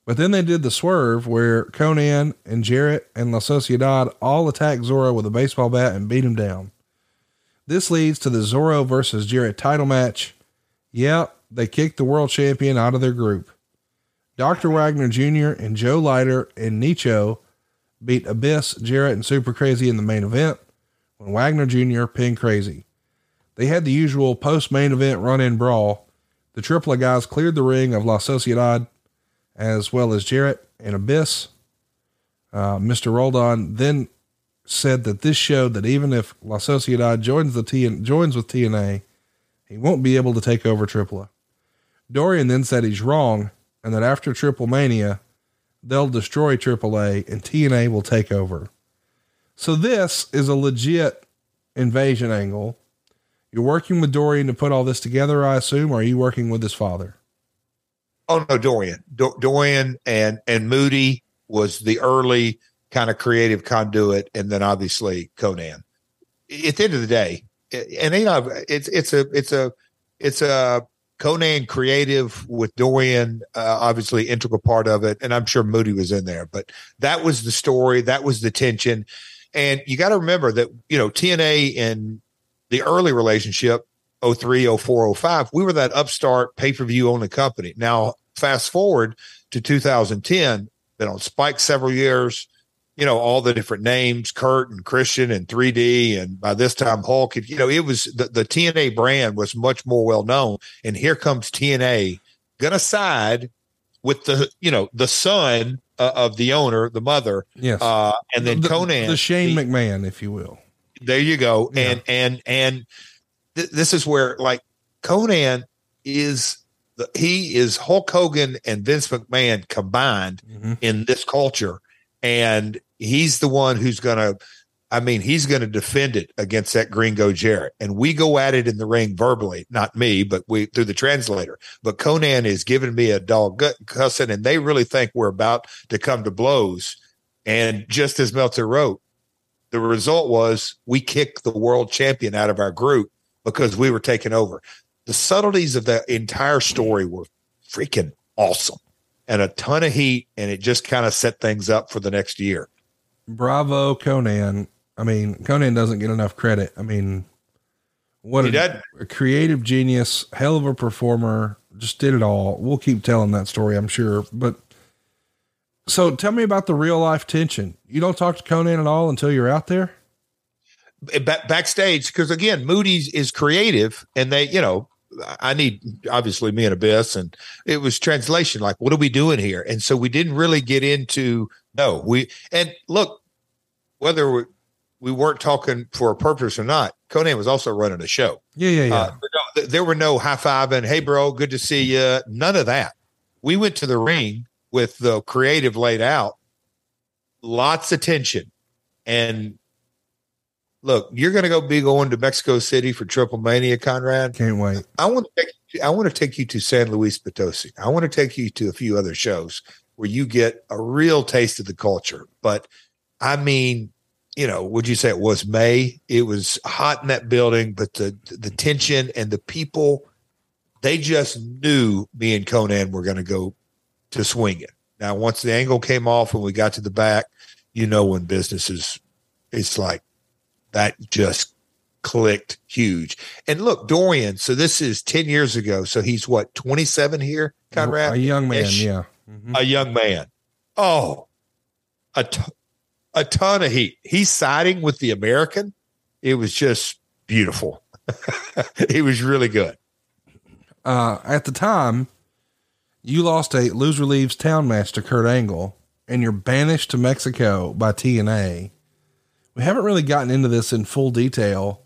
But then they did the swerve where Konnan and Jarrett and La Sociedad all attacked Zorro with a baseball bat and beat him down. This leads to the Zorro versus Jarrett title match. Yep, they kicked the world champion out of their group. Doctor Wagner Junior and Joe Leiter and Nicho beat Abyss, Jarrett, and Super Crazy in the main event, when Wagner Junior pinned Crazy. They had the usual post-main event run-in brawl. The Tripla guys cleared the ring of La Sociedad, as well as Jarrett and Abyss. Uh, Mister Roldan then said that this showed that even if La Sociedad joins the T and joins with T N A, he won't be able to take over Triple A. Dorian then said he's wrong, and that after Triple Mania, they'll destroy Triple A and T N A will take over. So this is a legit invasion angle. You're working with Dorian to put all this together, I assume, or are you working with his father? Oh no, Dorian, Do- Dorian and, and Moody was the early kind of creative conduit. And then obviously Konnan at the end of the day. And you know, it's, it's a, it's a, it's a Konnan creative with Dorian, uh, obviously integral part of it. And I'm sure Moody was in there, but that was the story. That was the tension. And you got to remember that, you know, T N A and the early relationship, oh three, oh four, oh five, we were that upstart pay-per-view only company. Now, fast forward to two thousand ten, been on Spike several years, you know, all the different names, Kurt and Christian and three D. And by this time, Hulk, you know, it was the, the T N A brand was much more well-known. And here comes T N A going to side with the, you know, the son uh, of the owner, the mother. Yes. Uh, and then the, Konnan. The Shane the, McMahon, if you will. There you go. Yeah. And, and, and, Th- this is where like Konnan is the, he is Hulk Hogan and Vince McMahon combined mm-hmm. in this culture. And he's the one who's going to, I mean, he's going to defend it against that Gringo Jarrett. And we go at it in the ring verbally, not me, but we through the translator, but Konnan is giving me a dog gut cussing. And they really think we're about to come to blows. And just as Meltzer wrote, the result was we kicked the world champion out of our group, because we were taken over. The subtleties of that entire story were freaking awesome and a ton of heat. And it just kind of set things up for the next year. Bravo, Konnan. I mean, Konnan doesn't get enough credit. I mean, what a, a creative genius, hell of a performer, just did it all. We'll keep telling that story, I'm sure. But so tell me about the real life tension. You don't talk to Konnan at all until you're out there. Back, backstage, because again, Moody's is creative, and they, you know, I need obviously me and Abyss, and it was translation. Like, what are we doing here? And so we didn't really get into no. We and look, whether we, we weren't talking for a purpose or not, Konnan was also running a show. Yeah, yeah, yeah. Uh, no, there were no high fiving. Hey, bro, good to see you. None of that. We went to the ring with the creative laid out, lots of tension, and. Look, you're going to go be going to Mexico City for Triple Mania, Conrad. Can't wait. I want to take you, I want to take you to San Luis Potosi. I want to take you to a few other shows where you get a real taste of the culture. But I mean, you know, would you say it was May? It was hot in that building, but the the tension and the people, they just knew me and Konnan were going to go to swing it. Now, once the angle came off and we got to the back, you know, when business is, it's like. That just clicked huge. And look, Dorian, so this is ten years ago. So he's what, twenty-seven here, Conrad? A young man, Ish. yeah. Mm-hmm. A young man. Oh, a, t- a ton of heat. He's siding with the American. It was just beautiful. It was really good. Uh, at the time, you lost a loser leaves town match to Kurt Angle, and you're banished to Mexico by T N A. We haven't really gotten into this in full detail,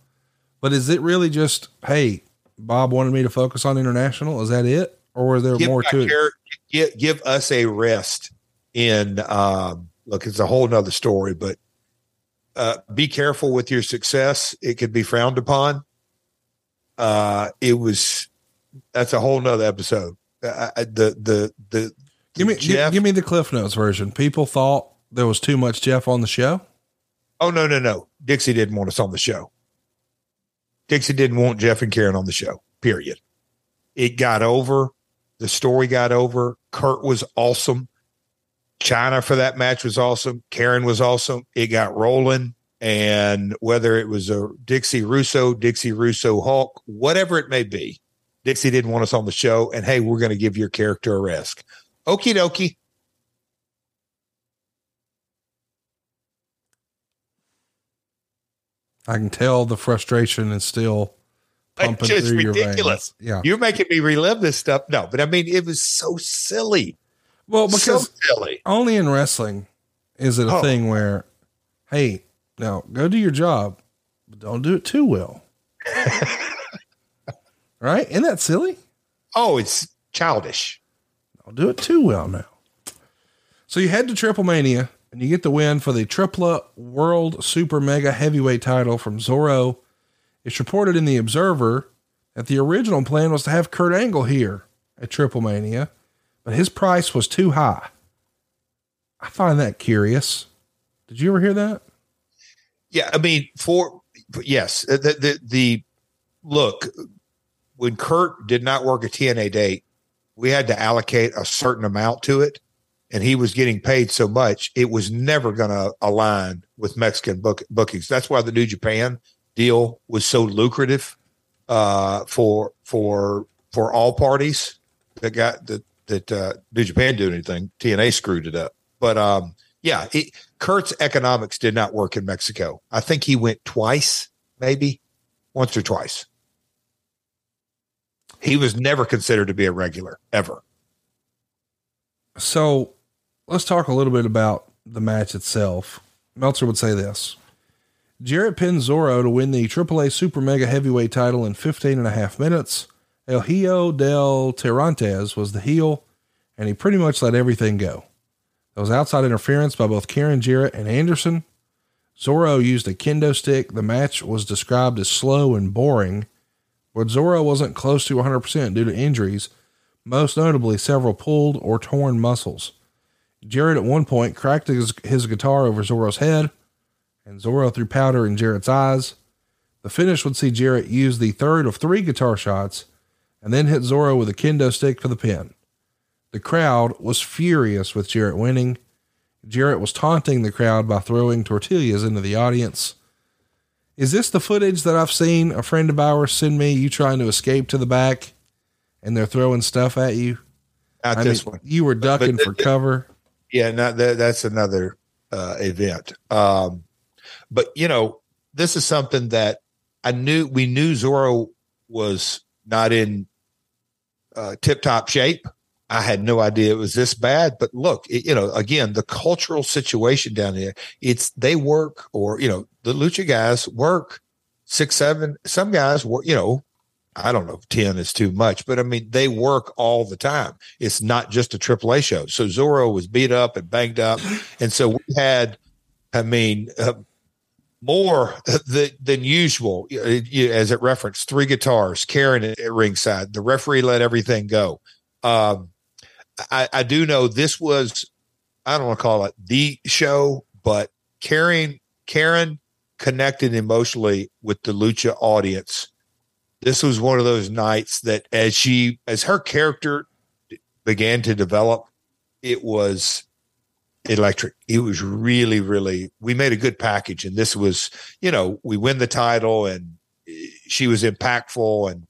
but is it really just, hey, Bob wanted me to focus on international? Is that it? Or are there give more to it? Care, give, give us a rest in, um, look, it's a whole nother story, but, uh, be careful with your success. It could be frowned upon. Uh, it was, that's a whole nother episode. Uh, the, the, the, give me, Jeff, give, give me the Cliff Notes version. People thought there was too much Jeff on the show. Oh, no, no, no. Dixie didn't want us on the show. Dixie didn't want Jeff and Karen on the show, period. It got over. The story got over. Kurt was awesome. Chyna for that match was awesome. Karen was awesome. It got rolling. And whether it was a Dixie Russo, Dixie Russo Hulk, whatever it may be, Dixie didn't want us on the show. And, hey, we're going to give your character a rest. Okie dokie. I can tell the frustration is still pumping through ridiculous. your veins. Ridiculous. Yeah. You're making me relive this stuff. No, but I mean, it was so silly. Well, because so silly. Only in wrestling is it a oh. thing where, hey, Now go do your job, but don't do it too well. Right? Isn't that silly? Oh, it's childish. Don't do it too well now. So you head to Triple Mania and you get the win for the Tripla World Super Mega Heavyweight title from Zorro. It's reported in the Observer that the original plan was to have Kurt Angle here at Triple Mania, but his price was too high. I find that curious. Did you ever hear that? Yeah. I mean, for yes, the, the, the look, when Kurt did not work a T N A date, we had to allocate a certain amount to it, and he was getting paid so much. It was never going to align with Mexican book, bookings. That's why the New Japan deal was so lucrative uh, for, for, for all parties that got that, that uh, New Japan did anything. T N A screwed it up. But um, yeah, it, Kurt's economics did not work in Mexico. I think he went twice, maybe once or twice. He was never considered to be a regular ever. So let's talk a little bit about the match itself. Meltzer would say this: Jarrett pinned Zorro to win the triple A Super Mega Heavyweight title in fifteen and a half minutes. El Hijo del Tirantes was the heel, and he pretty much let everything go. There was outside interference by both Karen Jarrett and Anderson. Zorro used a kendo stick. The match was described as slow and boring, but Zorro wasn't close to one hundred percent due to injuries, most notably several pulled or torn muscles. Jarrett at one point cracked his, his guitar over Zorro's head, and Zorro threw powder in Jarrett's eyes. The finish would see Jarrett use the third of three guitar shots, and then hit Zorro with a kendo stick for the pin. The crowd was furious with Jarrett winning. Jarrett was taunting the crowd by throwing tortillas into the audience. Is this the footage that I've seen a friend of ours send me, you trying to escape to the back and they're throwing stuff at you? Not I this mean, one. You were ducking but, but, for cover. Yeah. Not that, that's another uh, event. Um, but you know, this is something that I knew, we knew Zorro was not in uh, tip top shape. I had no idea it was this bad, but look, it, you know, again, the cultural situation down there, it's, they work or, you know, the Lucha guys work six, seven, some guys work, you know, I don't know if ten is too much, but I mean, they work all the time. It's not just a triple A show. So Zorro was beat up and banged up. And so we had, I mean, uh, more than, than usual, as it referenced, three guitars, Karen at ringside, the referee let everything go. Um, I, I do know this was, I don't want to call it the show, but Karen, Karen connected emotionally with the Lucha audience. This was one of those nights that as she, as her character began to develop, it was electric. It was really, really, we made a good package. And this was, you know, we win the title and she was impactful and,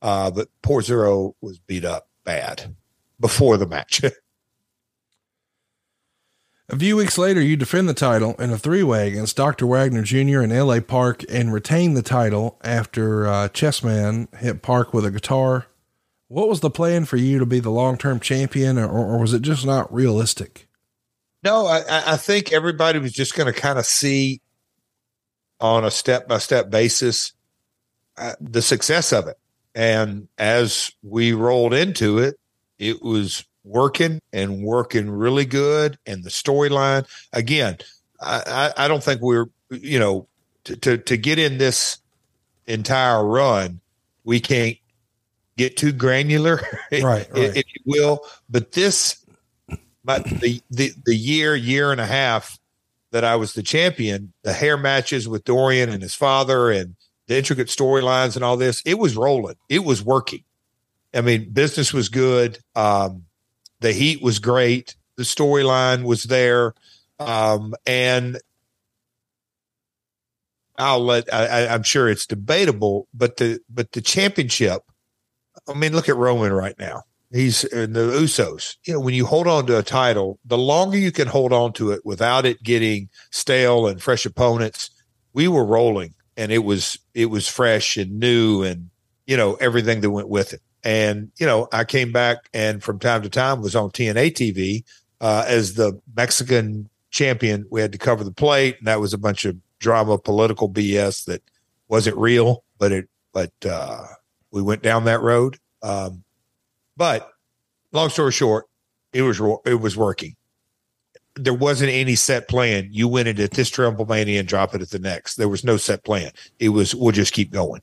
uh, but poor Zorro was beat up bad before the match. A few weeks later, you defend the title in a three-way against Doctor Wagner Junior in L A Park and retain the title after uh, Chessman hit Park with a guitar. What was the plan for you to be the long-term champion, or, or was it just not realistic? No, I, I think everybody was just going to kind of see on a step-by-step basis uh, the success of it. And as we rolled into it, it was working and working really good. And the storyline, again, I, I, I don't think we're, you know, to, to, to get in this entire run, we can't get too granular, right, right. if, if you will. But this, but the, the, the year, year and a half that I was the champion, the hair matches with Dorian and his father and the intricate storylines and all this, it was rolling. It was working. I mean, business was good. Um, the heat was great. The storyline was there. Um, and I'll let, I, I'm sure it's debatable, but the, but the championship, I mean, look at Roman right now. He's in the Usos. You know, when you hold on to a title, the longer you can hold on to it without it getting stale and fresh opponents, we were rolling. And it was, it was fresh and new and, you know, everything that went with it. And, you know, I came back and from time to time was on T N A T V uh, as the Mexican champion, we had to cover the plate, and that was a bunch of drama, political B S that wasn't real, but it, but uh, we went down that road. Um, but long story short, it was it was working. There wasn't any set plan. You win it at this Trumbull Mania and drop it at the next. There was no set plan. It was, we'll just keep going.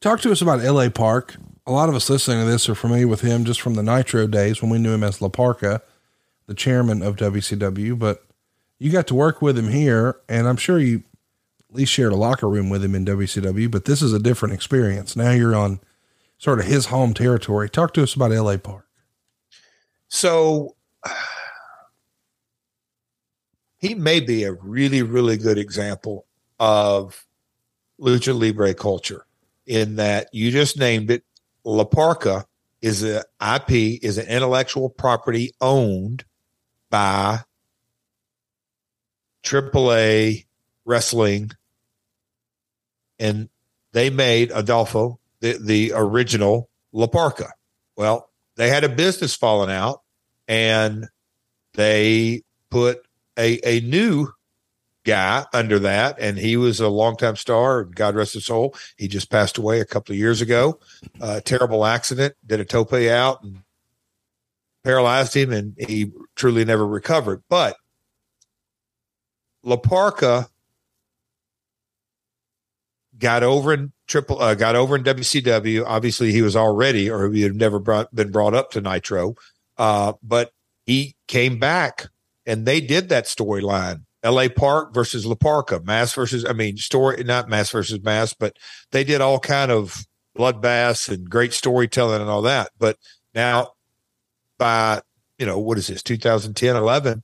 Talk to us about L A Park. A lot of us listening to this are familiar with him just from the Nitro days when we knew him as La Parca, the chairman of W C W, but you got to work with him here, and I'm sure you at least shared a locker room with him in W C W, but this is a different experience. Now you're on sort of his home territory. Talk to us about L A Park. So uh, he may be a really, really good example of Lucha Libre culture in that you just named it. La Parca is an I P, is an intellectual property owned by triple A wrestling. And they made Adolfo, The, the original La Parca. Well, they had a business falling out and they put a, a new guy under that. And he was a longtime star. God rest his soul. He just passed away a couple of years ago. A uh, terrible accident, did a tope out and paralyzed him. And he truly never recovered. But La Parca got over in triple, uh, got over in W C W. Obviously, he was already, or he had never brought, been brought up to Nitro. Uh, but he came back, and they did that storyline: L A Park versus La Parca, mass versus, I mean, story, not mass versus mass, but they did all kind of bloodbaths and great storytelling and all that. But now, by you know, what is this, two thousand ten, eleven?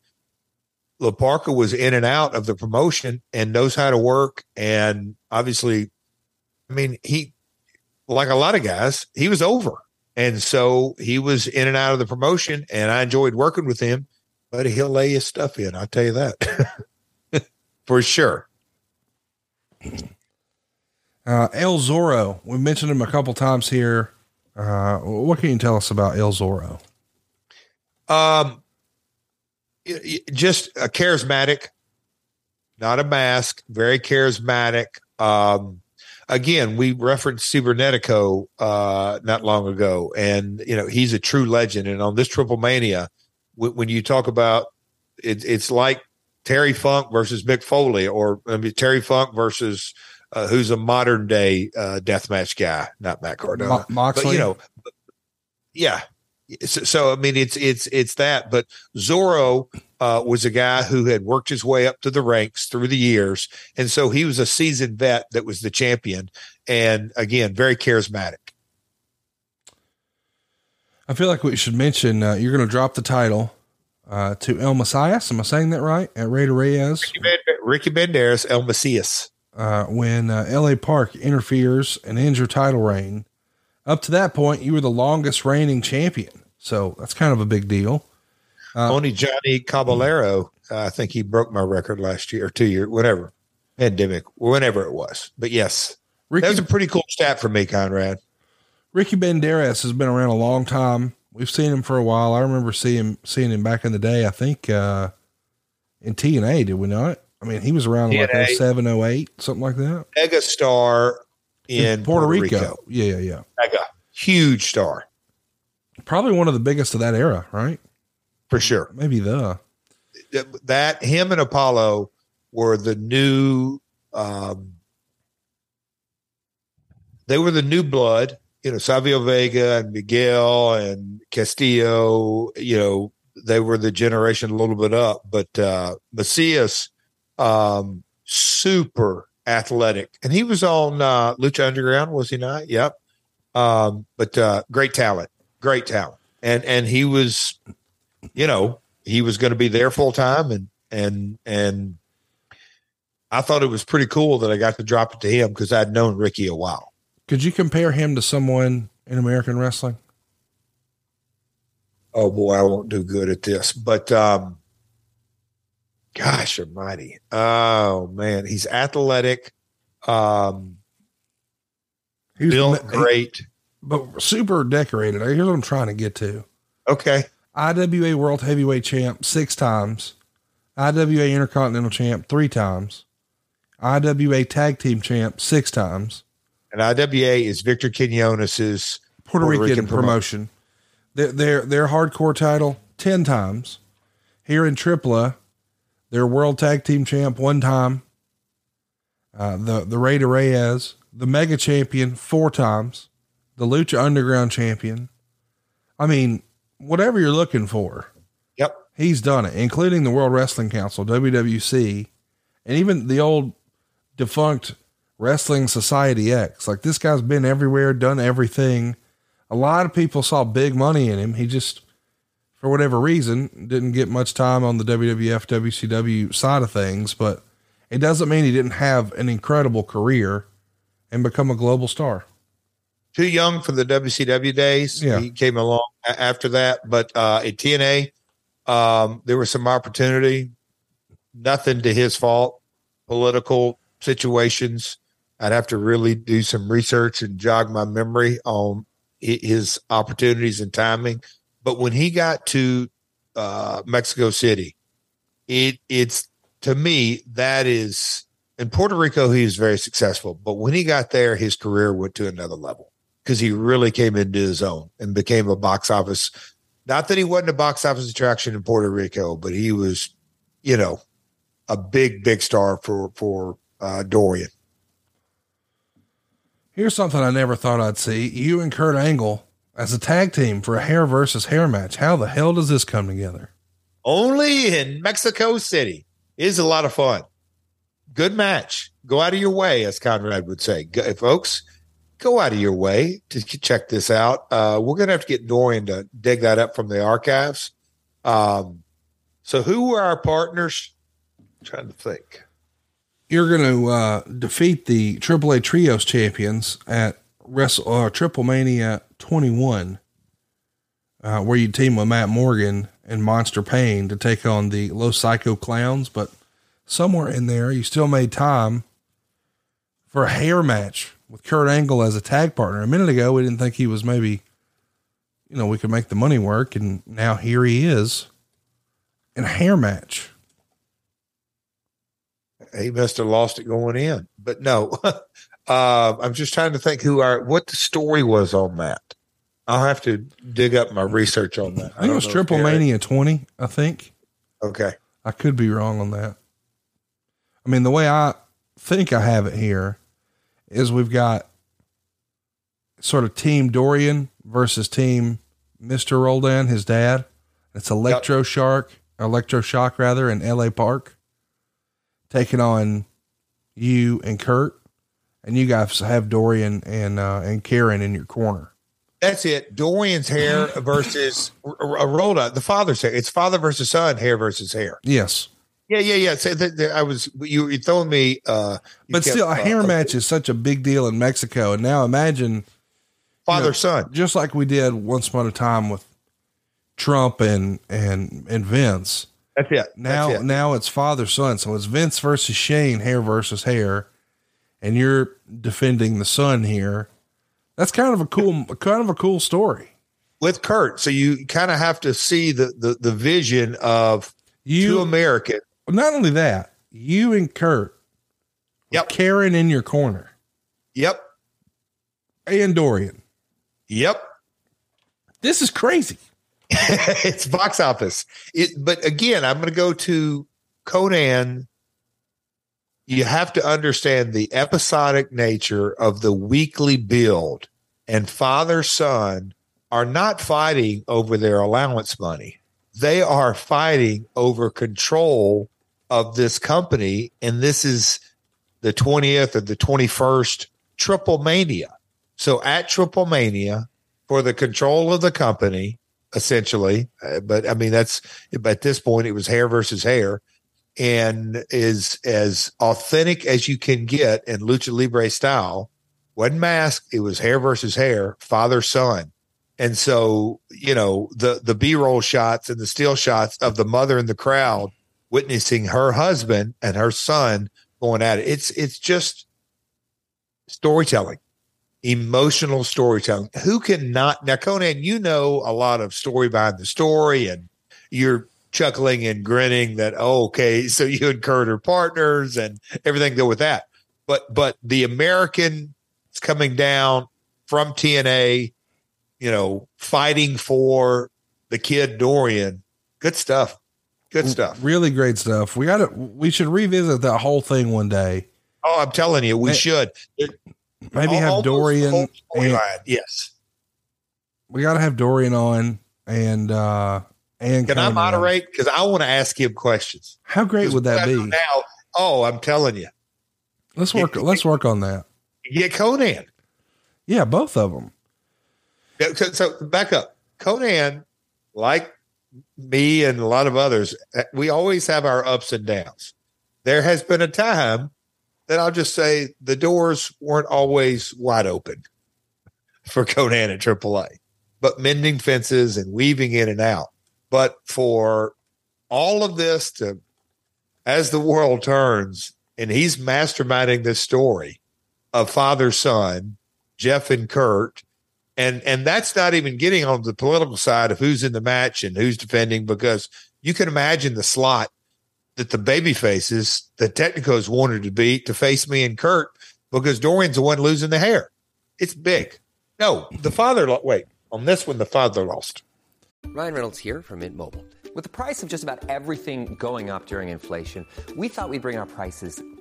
La Parca was in and out of the promotion and knows how to work. And obviously, I mean, he, like a lot of guys, he was over. And so he was in and out of the promotion, and I enjoyed working with him, but he'll lay his stuff in. I'll tell you that for sure. Uh, El Zorro. We mentioned him a couple times here. Uh, what can you tell us about El Zorro? Um, Just a charismatic, not a mask, very charismatic. Um, again, we referenced Cibernetico uh, not long ago, and you know he's a true legend. And on this Triple Mania, w- when you talk about it, it's like Terry Funk versus Mick Foley, or I mean, Terry Funk versus uh, who's a modern day uh, deathmatch guy, not Matt Cardona, M- Moxley. But, you know, but, yeah. So, so, I mean, it's, it's, it's that, but Zorro uh, was a guy who had worked his way up to the ranks through the years. And so he was a seasoned vet that was the champion. And again, very charismatic. I feel like we should mention, uh, you're going to drop the title uh, to El Macias. Am I saying that right? At Rey Reyes, Ricky, Band- Ricky Banderas, El Macias. Uh, when uh, L A Park interferes and ends your title reign. Up to that point, you were the longest reigning champion. So that's kind of a big deal. Uh, Only Johnny Caballero, uh, I think he broke my record last year or two years, whatever, pandemic, whenever it was. But yes, Ricky, that was a pretty cool stat for me, Conrad. Ricky Banderas has been around a long time. We've seen him for a while. I remember seeing him, seeing him back in the day, I think uh, in T N A, did we not? I mean, he was around T N A, like oh seven, oh eight, something like that. Megastar. In Puerto, Puerto Rico. Rico. Yeah, yeah, yeah. Like a huge star. Probably one of the biggest of that era, right? For sure. Maybe the. That, him and Apollo were the new, um, they were the new blood, you know, Savio Vega and Miguel and Castillo, you know, they were the generation a little bit up, but uh, Macias, um, super athletic, and he was on uh, Lucha Underground, was he not? Yep. Um, but uh, great talent, great talent, and and he was, you know, he was going to be there full time, and and and I thought it was pretty cool that I got to drop it to him because I'd known Ricky a while. Could you compare him to someone in American wrestling? Oh boy, I won't do good at this, but um, gosh almighty. Oh man. He's athletic. Um, he was built great, but super decorated. Here's what I'm trying to get to. Okay. I W A World Heavyweight Champ six times. I W A Intercontinental Champ three times. I W A Tag Team Champ six times. And I W A is Victor Quiñones's Puerto, Puerto Rican, Rican promotion. promotion. Their, their, their hardcore title ten times. Here in Tripla, their World Tag Team Champ one time. Uh, the, the Rey de Reyes, the Mega Champion four times. The Lucha Underground Champion. I mean, whatever you're looking for. Yep. He's done it, including the World Wrestling Council, W W C, and even the old defunct Wrestling Society X. Like, this guy's been everywhere, done everything. A lot of people saw big money in him. He just, for whatever reason, didn't get much time on the W W F, W C W side of things, but it doesn't mean he didn't have an incredible career and become a global star. Too young for the W C W days. Yeah. He came along after that, but uh, at T N A, um, there was some opportunity, nothing to his fault, political situations. I'd have to really do some research and jog my memory on his opportunities and timing. But when he got to uh, Mexico City, it it's to me, that is in Puerto Rico, he was very successful. But when he got there, his career went to another level because he really came into his own and became a box office. Not that he wasn't a box office attraction in Puerto Rico, but he was, you know, a big, big star for, for uh, Dorian. Here's something I never thought I'd see. You and Kurt Angle as a tag team for a hair versus hair match. How the hell does this come together? Only in Mexico City. It is a lot of fun. Good match. Go out of your way, as Conrad would say. Go, folks, go out of your way to check this out. Uh, we're going to have to get Dorian to dig that up from the archives. Um, so who were our partners? I'm trying to think. You're going to uh, defeat the triple A Trios champions at Wrestle uh, Triple Mania twenty-one, uh, where you team with Matt Morgan and Monster Payne to take on the Los Psycho Clowns. But somewhere in there, you still made time for a hair match with Kurt Angle as a tag partner. A minute ago, we didn't think he was maybe, you know, we could make the money work. And now here he is in a hair match. He must have lost it going in, but no, uh, I'm just trying to think who our, what the story was on that. I'll have to dig up my research on that. I, I think it was Triple Mania twenty, I think. Okay. I could be wrong on that. I mean, the way I think I have it here is we've got sort of team Dorian versus team Mister Roldan, his dad. It's Electro Shark, Electro Shock rather, in L A Park, taking on you and Kurt, and you guys have Dorian and, uh, and Karen in your corner. That's it. Dorian's hair versus a rolled out the father's hair. It's father versus son, hair versus hair. Yes. Yeah. Yeah. Yeah. So that, that I was, you, you throwing me, uh, you but kept, still a hair uh, match is such a big deal in Mexico. And now imagine father, you know, son, just like we did once upon a time with Trump and, and, and Vince. That's it. Now, That's it. now it's father, son. So it's Vince versus Shane, hair versus hair. And you're defending the son here. That's kind of a cool, kind of a cool story with Kurt. So you kind of have to see the, the, the vision of you, two American. Not only that, you and Kurt, yep. Karen in your corner. Yep. And Dorian. Yep. This is crazy. It's box office. It, but again, I'm going to go to Konnan. You have to understand the episodic nature of the weekly build, and father, son are not fighting over their allowance money. They are fighting over control of this company. And this is the twentieth or the twenty-first Triple Mania. So at Triple Mania, for the control of the company, essentially, uh, but I mean, that's, but at this point, it was hair versus hair. and is as authentic as you can get in Lucha Libre style. Wasn't masked. It was hair versus hair, father, son. And so, you know, the, the B-roll shots and the still shots of the mother in the crowd witnessing her husband and her son going at it. It's, it's just storytelling, emotional storytelling. Who can not? Now, Konnan, you know a lot of story behind the story, and you're chuckling and grinning that, oh, okay, so you and Kurt are partners and everything go with that. But, but the American is coming down from T N A, you know, fighting for the kid Dorian. Good stuff. Good stuff. Really great stuff. We got to, we should revisit that whole thing one day. Oh, I'm telling you, we it, should. It, maybe have Dorian. And, yes. We got to have Dorian on and, uh, and can I moderate? Because I want to ask him questions. How great would that be? Now, oh, I'm telling you. Let's work. Get, let's work on that. Get Konnan. Yeah, both of them. So, so back up. Konnan, like me and a lot of others, we always have our ups and downs. There has been a time that I'll just say the doors weren't always wide open for Konnan at triple A, but mending fences and weaving in and out. But for all of this to, as the world turns, and he's masterminding this story of father, son, Jeff and Kurt. And, and that's not even getting on the political side of who's in the match and who's defending, because you can imagine the slot that the baby faces, the technicos wanted to be to face me and Kurt, because Dorian's the one losing the hair. It's big. No, the father, lo- wait, on this one, the father lost. Ryan Reynolds here from Mint Mobile. With the price of just about everything going up during inflation, we thought we'd bring our prices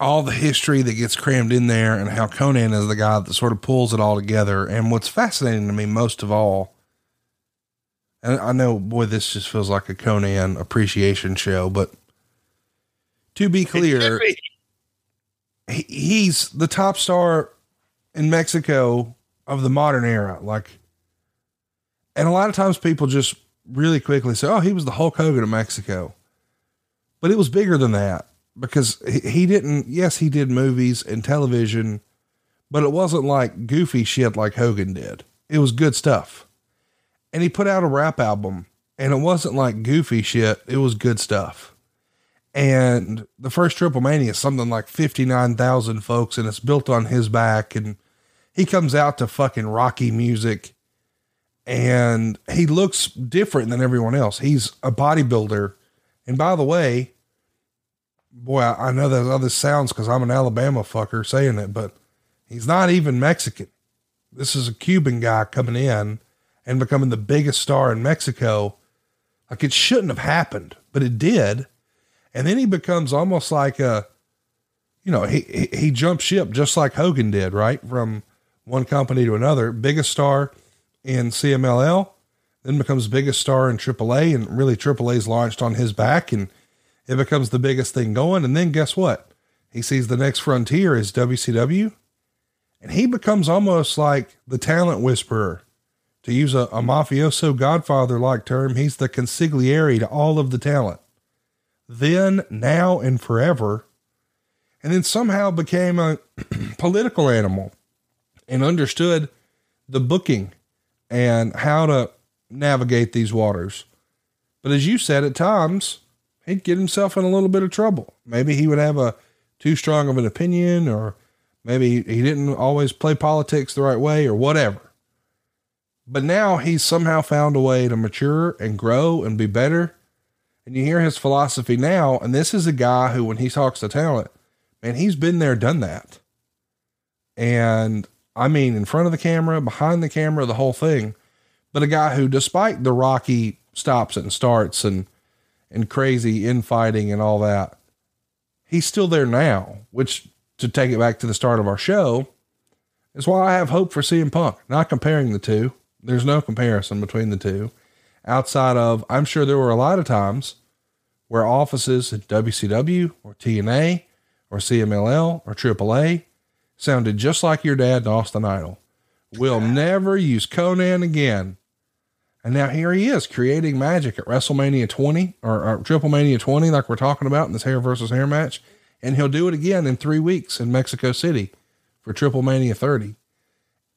all the history that gets crammed in there and how Konnan is the guy that sort of pulls it all together. And what's fascinating to me most of all, and I know, boy, this just feels like a Konnan appreciation show, but to be clear, be. He, he's the top star in Mexico of the modern era. Like, and a lot of times people just really quickly say, oh, he was the Hulk Hogan of Mexico. But it was bigger than that, because he didn't, yes, he did movies and television, but it wasn't like goofy shit like Hogan did. It was good stuff. And he put out a rap album, and it wasn't like goofy shit. It was good stuff. And the first Triple Mania is something like fifty-nine thousand folks, and it's built on his back. And he comes out to fucking Rocky music, and he looks different than everyone else. He's a bodybuilder. And by the way, boy, I know that other sounds, cause I'm an Alabama fucker saying it, but he's not even Mexican. This is a Cuban guy coming in and becoming the biggest star in Mexico. Like, it shouldn't have happened, but it did. And then he becomes almost like a, you know, he, he, he jumped ship just like Hogan did, right? From one company to another, biggest star in C M L L. Then becomes biggest star in triple A, and really triple A's launched on his back, and it becomes the biggest thing going. And then guess what? He sees the next frontier is W C W, and he becomes almost like the talent whisperer, to use a, a mafioso godfather like term. He's the consigliere to all of the talent then, now, and forever. And then somehow became a political animal and understood the booking and how to navigate these waters. But as you said, at times he'd get himself in a little bit of trouble. Maybe he would have a too strong of an opinion, or maybe he didn't always play politics the right way, or whatever. But now he's somehow found a way to mature and grow and be better. And you hear his philosophy now. And this is a guy who, when he talks to talent, man, he's been there, done that. And I mean, in front of the camera, behind the camera, the whole thing. But a guy who, despite the rocky stops and starts and, and crazy infighting and all that, he's still there now, which to take it back to the start of our show, is why I have hope for C M Punk. Not comparing the two. There's no comparison between the two outside of, I'm sure there were a lot of times where offices at W C W or T N A or C M L L or triple A sounded just like your dad and Austin Idol. We'll never use Konnan again. And now here he is creating magic at WrestleMania twenty or, or Triple Mania twenty, like we're talking about in this hair versus hair match. And he'll do it again in three weeks in Mexico City for Triple Mania thirty.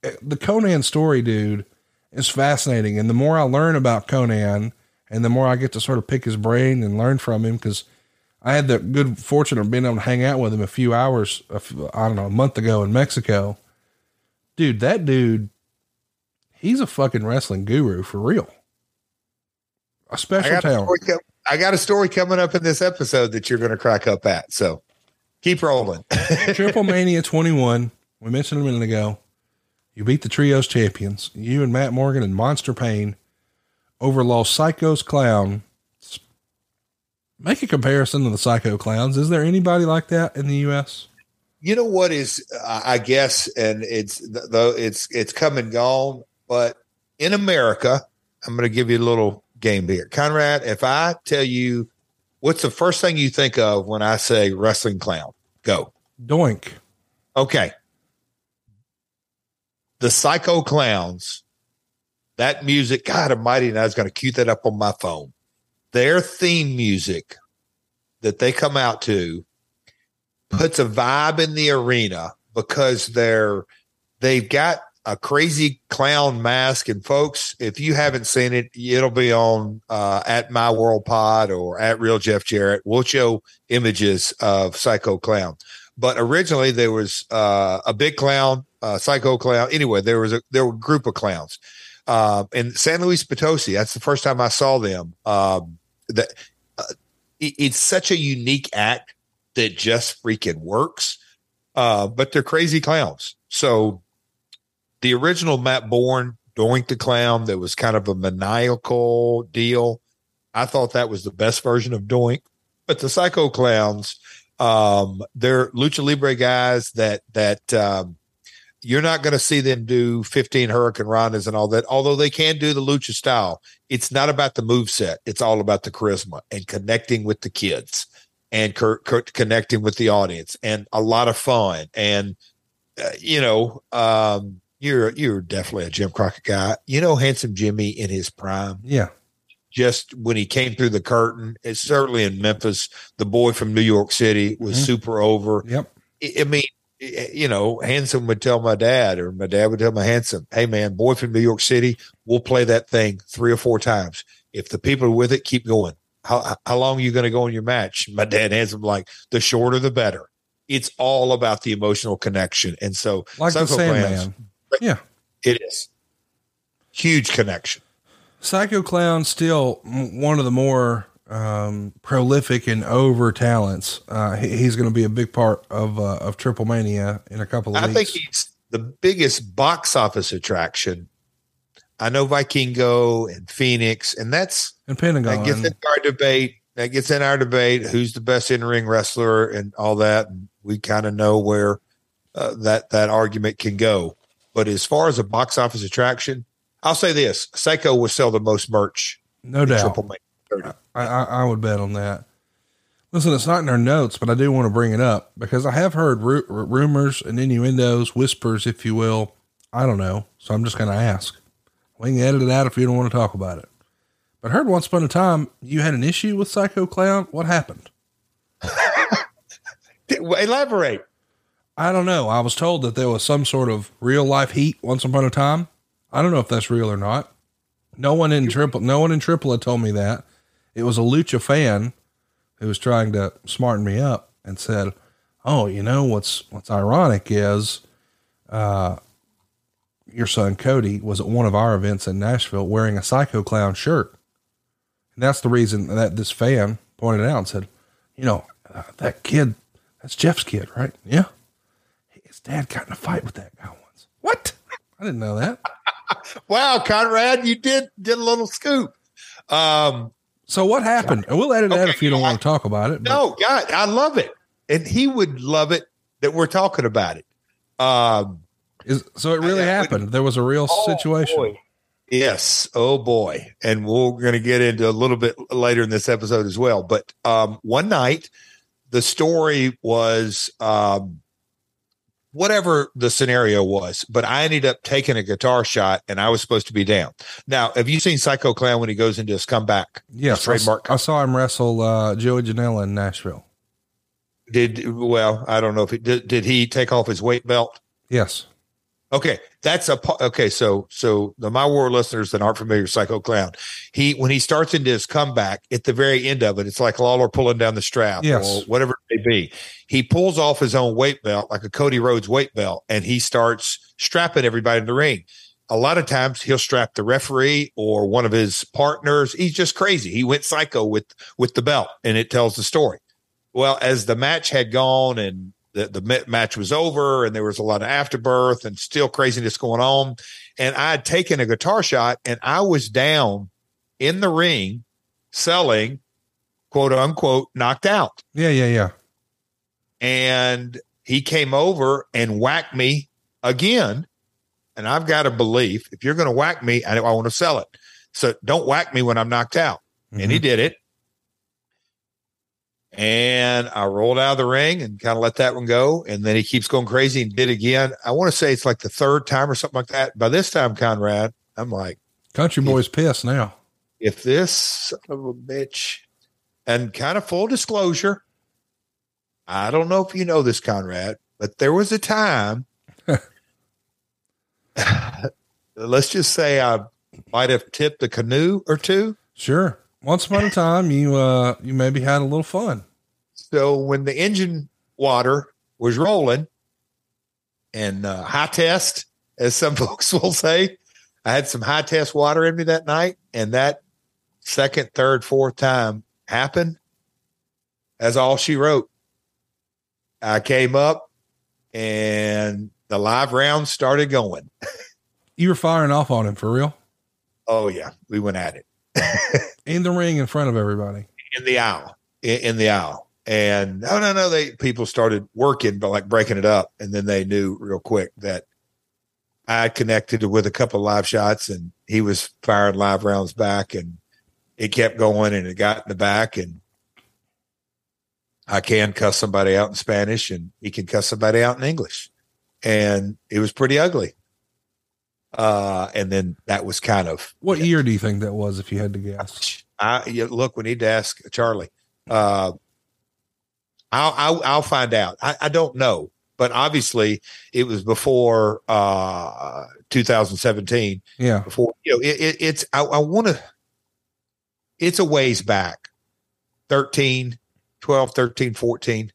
The Konnan story, dude, is fascinating. And the more I learn about Konnan and the more I get to sort of pick his brain and learn from him, because I had the good fortune of being able to hang out with him a few hours, a few, I don't know, a month ago in Mexico. Dude, that dude, he's a fucking wrestling guru for real. A special I talent. A com- I got a story coming up in this episode that you're going to crack up at. So keep rolling. Triple Mania twenty-one. We mentioned a minute ago. You beat the Trios champions. You and Matt Morgan and Monster Pain over Los Psychos Clown. Make a comparison to the Psycho Clowns. Is there anybody like that in the U S? You know what is, uh, I guess, and it's though it's it's come and gone, but in America, I'm going to give you a little game here, Conrad. If I tell you, what's the first thing you think of when I say wrestling clown? Go. Doink. Okay. The Psycho Clowns, that music, God almighty, and I was going to cue that up on my phone. Their theme music that they come out to puts a vibe in the arena because they're, they've got a crazy clown mask. And folks, if you haven't seen it, it'll be on uh, at My World Pod or at Real Jeff Jarrett. We'll show images of Psycho Clown. But originally there was uh, a big clown, uh, Psycho Clown. Anyway, there was a there were a group of clowns uh, in San Luis Potosi. That's the first time I saw them. Um, that uh, it, it's such a unique act that just freaking works. Uh, but they're crazy clowns. So the original Matt Bourne, Doink the Clown, that was kind of a maniacal deal. I thought that was the best version of Doink. But the Psycho Clowns, um they're lucha libre guys that that um you're not going to see them do fifteen Hurricane Rondas and all that, although they can do the lucha style. It's not about the moveset. It's all about the charisma and connecting with the kids and cur- cur- connecting with the audience, and a lot of fun. And uh, you know, um you're you're definitely a Jim Crockett guy. You know, Handsome Jimmy in his prime. Yeah. Just when he came through the curtain, it's certainly in Memphis. The boy from New York City was mm-hmm. super over. Yep. I, I mean, you know, Handsome would tell my dad, or my dad would tell my Handsome, hey man, boy from New York City, we'll play that thing three or four times. If the people are with it, keep going. How how long are you going to go in your match? My dad, Handsome, like, the shorter, the better. It's all about the emotional connection. And so, like the Sandman. Yeah, it is huge connection. Psycho Clown, still one of the more um, prolific and over talents. Uh, he, he's going to be a big part of uh, of Triple Mania in a couple of I weeks. I think he's the biggest box office attraction. I know Vikingo and Phoenix, and that's and Pentagon. That gets in our debate. That gets in our debate. Who's the best in ring wrestler and all that? And we kind of know where uh, that that argument can go. But as far as a box office attraction, I'll say this: Psycho will sell the most merch. No doubt. Triple Mania. I, I, I would bet on that. Listen, it's not in our notes, but I do want to bring it up because I have heard ru- rumors and innuendos, whispers, if you will. I don't know. So I'm just going to ask. We can edit it out if you don't want to talk about it. But I heard once upon a time you had an issue with Psycho Clown. What happened? Elaborate. I don't know. I was told that there was some sort of real life heat once upon a time. I don't know if that's real or not. No one in triple, no one in triple A told me that. It was a lucha fan who was trying to smarten me up and said, "Oh, you know, what's, what's ironic is, uh, your son Cody was at one of our events in Nashville wearing a Psycho Clown shirt." And that's the reason that this fan pointed out and said, "You know, uh, that kid, that's Jeff's kid, right?" "Yeah. His dad got in a fight with that guy once." "What? I didn't know that." Wow, Conrad, you did did a little scoop. Um, so what happened? We'll edit that okay, if you don't I, want to talk about it. No, but. God, I love it, and he would love it that we're talking about it. Um, Is, so it really I, happened. I, there was a real oh, situation. Boy. Yes. Oh boy. And we're going to get into a little bit later in this episode as well. But um, one night the story was um, whatever the scenario was, but I ended up taking a guitar shot and I was supposed to be down. Now, have you seen Psycho Clown when he goes into his comeback? Yes. His trademark. I, I saw him wrestle uh, Joey Janela in Nashville. Did, well, I don't know if it did. Did he take off his weight belt? Yes. Okay, that's a okay. So, so the My War listeners that aren't familiar with Psycho Clown, he when he starts into his comeback at the very end of it, it's like Lawler pulling down the strap, yes, or whatever it may be. He pulls off his own weight belt, like a Cody Rhodes weight belt, and he starts strapping everybody in the ring. A lot of times he'll strap the referee or one of his partners. He's just crazy. He went psycho with with the belt, and it tells the story. Well, as the match had gone and The, the match was over and there was a lot of afterbirth and still craziness going on. And I had taken a guitar shot and I was down in the ring selling, quote unquote, knocked out. Yeah, yeah, yeah. And he came over and whacked me again. And I've got a belief, if you're going to whack me, I, I want to sell it. So don't whack me when I'm knocked out. Mm-hmm. And he did it. And I rolled out of the ring and kind of let that one go. And then he keeps going crazy and did again. I want to say it's like the third time or something like that. By this time, Conrad, I'm like, country boy's pissed now. If this son of a bitch, and kind of full disclosure, I don't know if you know this, Conrad, but there was a time, let's just say I might have tipped a canoe or two. Sure. Once upon a time, you uh, you maybe had a little fun. So when the engine water was rolling and uh, high test, as some folks will say, I had some high test water in me that night. And that second, third, fourth time happened. That's all she wrote. I came up and the live round started going. You were firing off on him for real? Oh, yeah. We went at it. In the ring in front of everybody in the aisle in, in the aisle and no no no they people started working but like breaking it up, and then they knew real quick that I connected with a couple of live shots and he was firing live rounds back, and it kept going and it got in the back, and I can cuss somebody out in Spanish and he can cuss somebody out in English, and it was pretty ugly. Uh, and then that was kind of what yeah. year do you think that was? If you had to guess, I yeah, look, we need to ask Charlie. Uh, I'll, I'll, I'll find out. I, I don't know, but obviously it was before, uh, two thousand seventeen. Yeah. Before, you know, it, it, it's, I, I want to, it's a ways back, thirteen, twelve, thirteen, fourteen.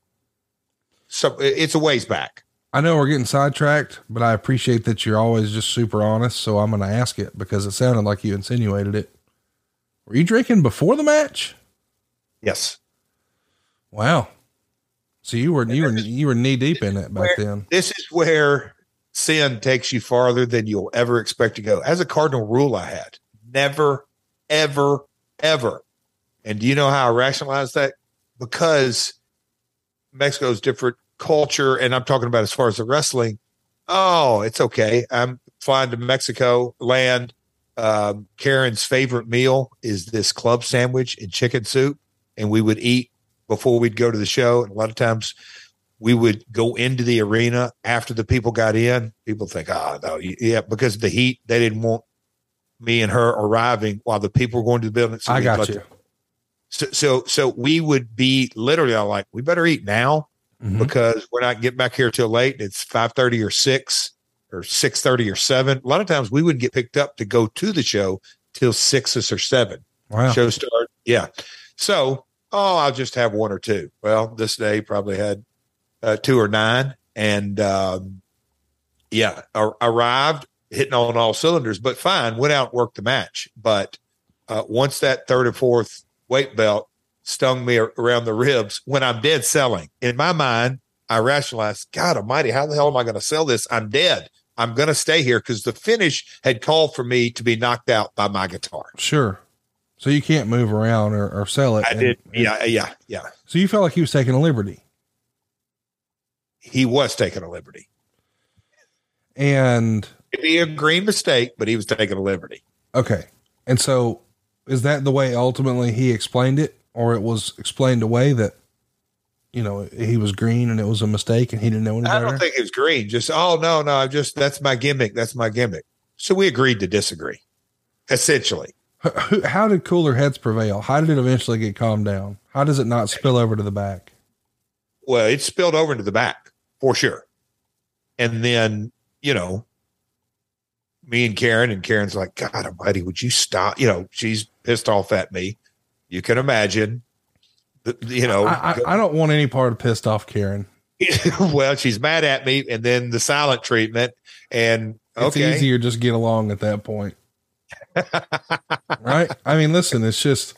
So it's a ways back. I know we're getting sidetracked, but I appreciate that you're always just super honest. So I'm going to ask it because it sounded like you insinuated it. Were you drinking before the match? Yes. Wow. So you were, you were, you were knee deep in it back then. This is where sin takes you farther than you'll ever expect to go. As a cardinal rule, I had never, ever, ever. And do you know how I rationalized that? Because Mexico's different culture, and I'm talking about as far as the wrestling. Oh, it's okay. I'm flying to Mexico land. Um, Karen's favorite meal is this club sandwich and chicken soup, and we would eat before we'd go to the show. And a lot of times we would go into the arena after the people got in. People think, oh, no, yeah, because of the heat, they didn't want me and her arriving while the people were going to the building. So I got you. So, so, so we would be literally I'm like, we better eat now. Mm-hmm. Because we're not getting back here till late. It's five thirty or six or six thirty or seven. A lot of times we wouldn't get picked up to go to the show till sixes or seven. Wow. Show start. Yeah. So, oh, I'll just have one or two. Well, this day probably had uh, two or nine. And um, yeah, ar- arrived hitting on all cylinders, but fine. Went out, worked the match. But uh, once that third or fourth weight belt stung me around the ribs when I'm dead selling. In my mind, I rationalized, God almighty, how the hell am I going to sell this? I'm dead. I'm going to stay here because the finish had called for me to be knocked out by my guitar. Sure. So you can't move around or, or sell it. I and, did. Yeah. Yeah. Yeah. So you felt like he was taking a liberty. he was taking a liberty. And it'd be a green mistake, but he was taking a liberty. Okay. And so is that the way ultimately he explained it, or it was explained away that, you know, he was green and it was a mistake and he didn't know any better? I don't think it was green. Just, oh no, no, I'm just, that's my gimmick. That's my gimmick. So we agreed to disagree, essentially. How did cooler heads prevail? How did it eventually get calmed down? How does it not spill over to the back? Well, it spilled over into the back for sure. And then, you know, me and Karen, and Karen's like, God almighty, would you stop? You know, she's pissed off at me. You can imagine, you know, I, I, I don't want any part of pissed off Karen. Well, she's mad at me. And then the silent treatment, and okay. It's easier just get along at that point. Right? I mean, listen, it's just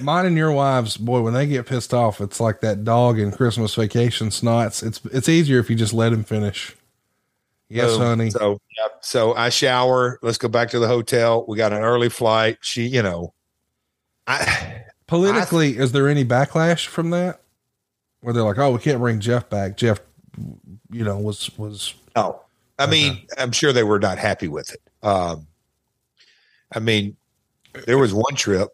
mine and your wives, boy, when they get pissed off, it's like that dog in Christmas Vacation snots. It's, it's easier if you just let him finish. Yes, so, honey. So, yeah, so I shower, let's go back to the hotel. We got an early flight. She, you know, I politically, I th- is there any backlash from that where they're like, oh, we can't bring Jeff back. Jeff, you know, was, was, oh, I okay. mean, I'm sure they were not happy with it. Um, I mean, there was one trip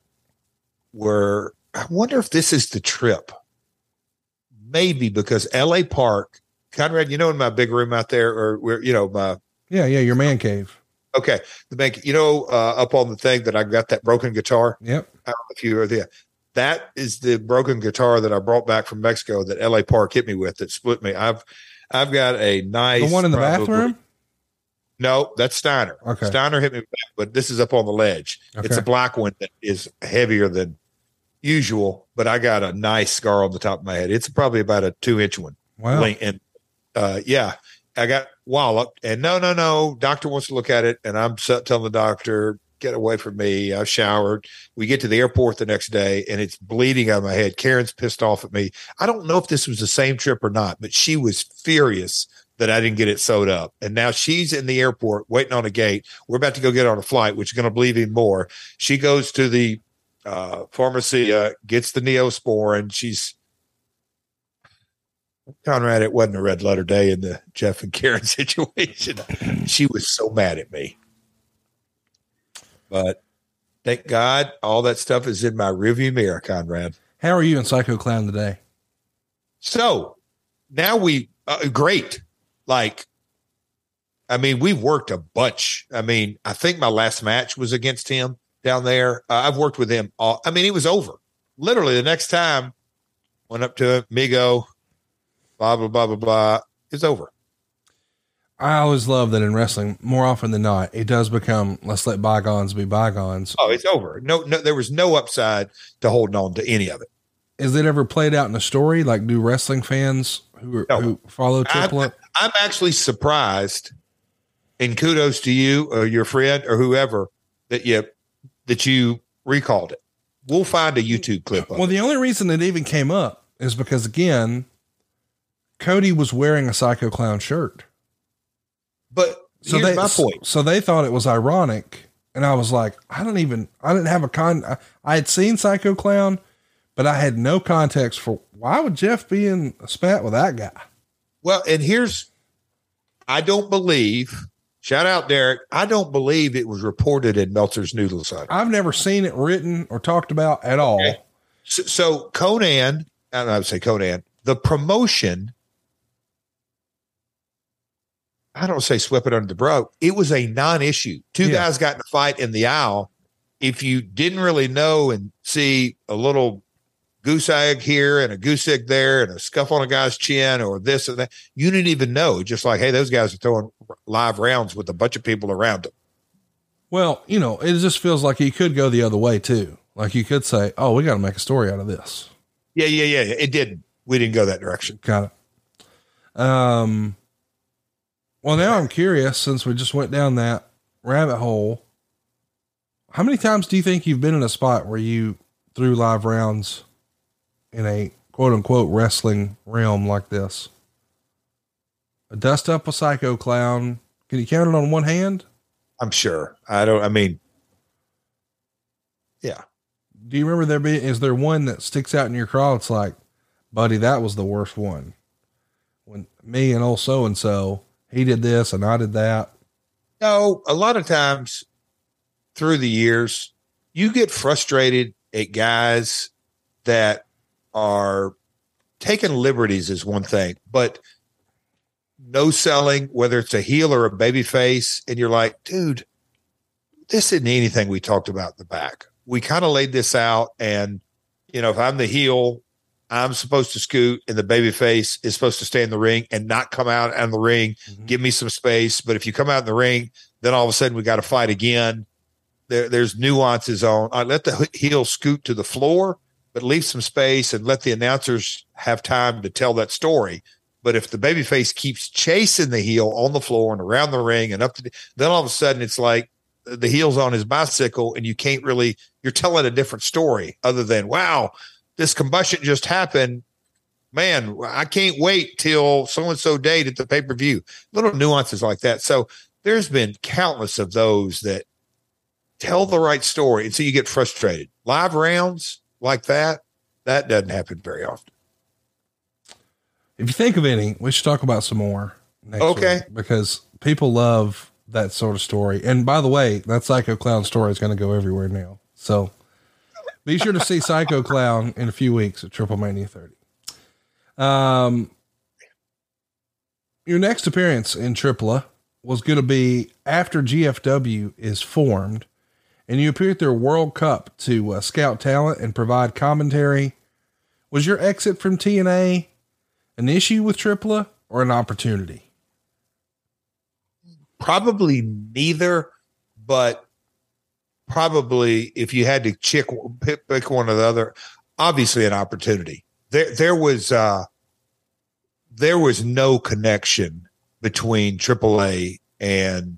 where I wonder if this is the trip. Maybe because L A Park, Conrad, you know, in my big room out there, or where, you know, my yeah, yeah, your man cave. Okay, the bank, you know, uh, up on the thing that I got that broken guitar. Yep, I don't know if you were there. That is the broken guitar that I brought back from Mexico that L A Park hit me with that split me. I've, I've got a nice the one in the probably, bathroom. No, that's Steiner. Okay. Steiner hit me back, but this is up on the ledge. Okay. It's a black one that is heavier than usual, but I got a nice scar on the top of my head. It's probably about a two inch one. Wow. And uh, yeah, I got walloped, and no, no, no. Doctor wants to look at it. And I'm telling the doctor, get away from me. I've showered. We get to the airport the next day and it's bleeding out of my head. Karen's pissed off at me. I don't know if this was the same trip or not, but she was furious that I didn't get it sewed up. And now she's in the airport waiting on a gate. We're about to go get on a flight, which is going to bleed even more. She goes to the uh, pharmacy, uh, gets the Neosporin. She's, Conrad, it wasn't a red letter day in the Jeff and Karen situation. She was so mad at me. But thank God all that stuff is in my rearview mirror, Conrad. How are you in Psycho Clown today? So now we, uh, great. Like, I mean, we've worked a bunch. I mean, I think my last match was against him down there. Uh, I've worked with him all. I mean, it was over. Literally the next time went up to him, Migo, blah, blah, blah, blah, blah. It's over. I always love that in wrestling, more often than not, it does become, let's let bygones be bygones. Oh, it's over. No, no, there was no upside to holding on to any of it. Is it ever played out in a story? Like, do wrestling fans who, are, no. who follow Triple H? I'm actually surprised, and kudos to you or your friend or whoever that you, that you recalled it. We'll find a YouTube clip. Well, of the it. Only reason it even came up is because, again, Cody was wearing a Psycho Clown shirt, but so here's they, my point. So they thought it was ironic. And I was like, I don't even, I didn't have a con. I, I had seen Psycho Clown, but I had no context for why would Jeff be in a spat with that guy? Well, and here's, I don't believe, shout out Derek, I don't believe it was reported in Meltzer's Noodle Site. I've never seen it written or talked about at all. Okay. So, so Konnan, I don't know how to say Konnan, the promotion, I don't say swept it under the rug. It was a non-issue. Two yeah. guys got in a fight in the aisle. If you didn't really know and see a little goose egg here and a goose egg there and a scuff on a guy's chin or this and that, you didn't even know. Just like, hey, those guys are throwing live rounds with a bunch of people around them. Well, you know, it just feels like you could go the other way too. Like you could say, oh, we got to make a story out of this. Yeah, yeah, yeah. It didn't. We didn't go that direction. Got it. Um, well, now I'm curious, since we just went down that rabbit hole, how many times do you think you've been in a spot where you threw live rounds in a quote unquote wrestling realm like this? A dust up with Psycho Clown. Can you count it on one hand? I'm sure. I don't, I mean, yeah. Do you remember there being, is there one that sticks out in your craw? It's like, buddy, that was the worst one. When me and old so-and-so, he did this and I did that. No, a lot of times through the years, you get frustrated at guys that are taking liberties is one thing, but no selling, whether it's a heel or a baby face. And you're like, dude, this isn't anything we talked about in the back. We kind of laid this out. And, you know, if I'm the heel, I'm supposed to scoot and the baby face is supposed to stay in the ring and not come out on the ring. Mm-hmm. Give me some space. But if you come out in the ring, then all of a sudden we got to fight again. There, there's nuances on. I let the heel scoot to the floor, but leave some space and let the announcers have time to tell that story. But if the babyface keeps chasing the heel on the floor and around the ring and up to the, then all of a sudden it's like the heel's on his bicycle and you can't really, you're telling a different story other than, wow, this combustion just happened. Man, I can't wait till so-and-so date at the pay-per-view. Little nuances like that. So there's been countless of those that tell the right story. And so you get frustrated. Live rounds like that, that doesn't happen very often. If you think of any, we should talk about some more next okay. week, because people love that sort of story. And by the way, that Psycho Clown story is going to go everywhere now. So be sure to see Psycho Clown in a few weeks at Triple Mania thirty. Um, your next appearance in Tripla was going to be after G F W is formed, and you appeared at their World Cup to uh, scout talent and provide commentary. Was your exit from T N A an issue with Tripla or an opportunity? Probably neither, but probably if you had to chick, pick one or the other, obviously an opportunity. There, there was, uh, there was no connection between Triple A and,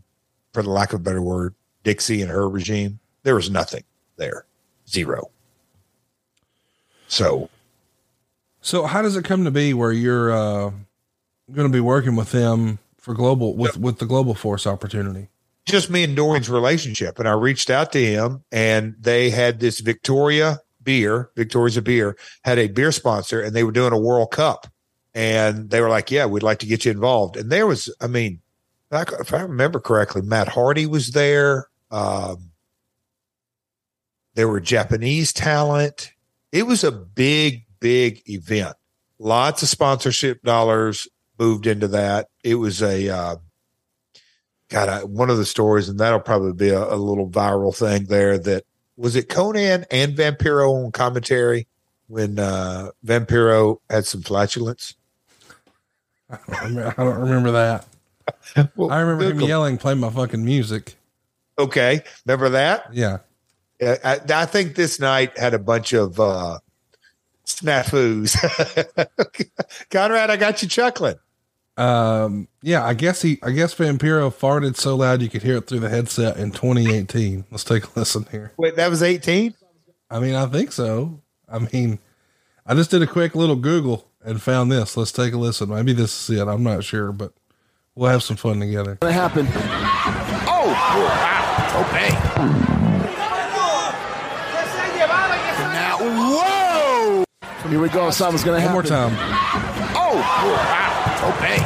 for the lack of a better word, Dixie and her regime. There was nothing there. Zero. So, So how does it come to be where you're uh, going to be working with them for global with, with the Global Force opportunity? Just me and Dorian's relationship. And I reached out to him, and they had this Victoria beer, Victoria's a beer, had a beer sponsor, and they were doing a World Cup, and they were like, yeah, we'd like to get you involved. And there was, I mean, if I remember correctly, Matt Hardy was there. Um, there were Japanese talent. It was a big, big event. Lots of sponsorship dollars moved into that. It was a, uh, God, I, one of the stories, and that'll probably be a, a little viral thing there, that was it Konnan and Vampiro on commentary when uh, Vampiro had some flatulence? I don't, I don't remember that. well, I remember him yelling, play my fucking music. Okay. Remember that? Yeah. I, I think this night had a bunch of, uh, snafus. Conrad, I got you chuckling. Um, yeah, I guess he, I guess Vampiro farted so loud you could hear it through the headset in twenty eighteen. Let's take a listen here. Wait, that was eighteen? I mean, I think so. I mean, I just did a quick little Google and found this. Let's take a listen. Maybe this is it. I'm not sure, but we'll have some fun together. What happened? Oh, wow. Okay. Here we go. Something's going to happen. One more time. Oh, wow. Okay.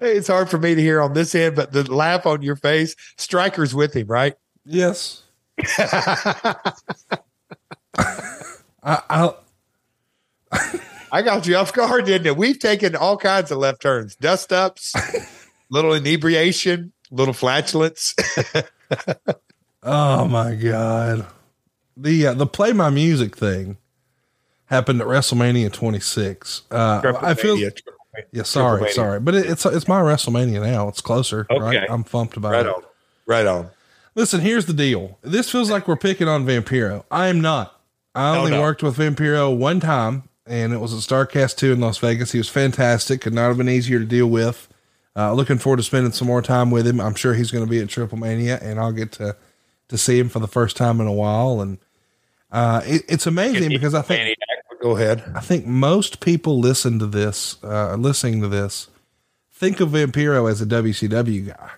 It's hard for me to hear on this end, but the laugh on your face, Striker's with him, right? Yes. I, I'll... I got you off guard, didn't it? We've taken all kinds of left turns, dust ups, little inebriation, little flatulence. Oh my God. The, uh, the play my music thing happened at WrestleMania twenty-six. Uh, Triple I feel, Mania, yeah, sorry, Triple sorry, Mania. But it, it's, it's my WrestleMania now. It's closer, okay. Right? I'm thumped about right it. On. Right on. Listen, here's the deal. This feels like we're picking on Vampiro. I am not. I only no, no. worked with Vampiro one time, and it was at StarCast two in Las Vegas. He was fantastic. Could not have been easier to deal with. Uh, looking forward to spending some more time with him. I'm sure he's going to be at Triple Mania, and I'll get to, to see him for the first time in a while. And, uh, it, it's amazing because I think, go ahead. I think most people listen to this, uh, listening to this, think of Vampiro as a W C W guy,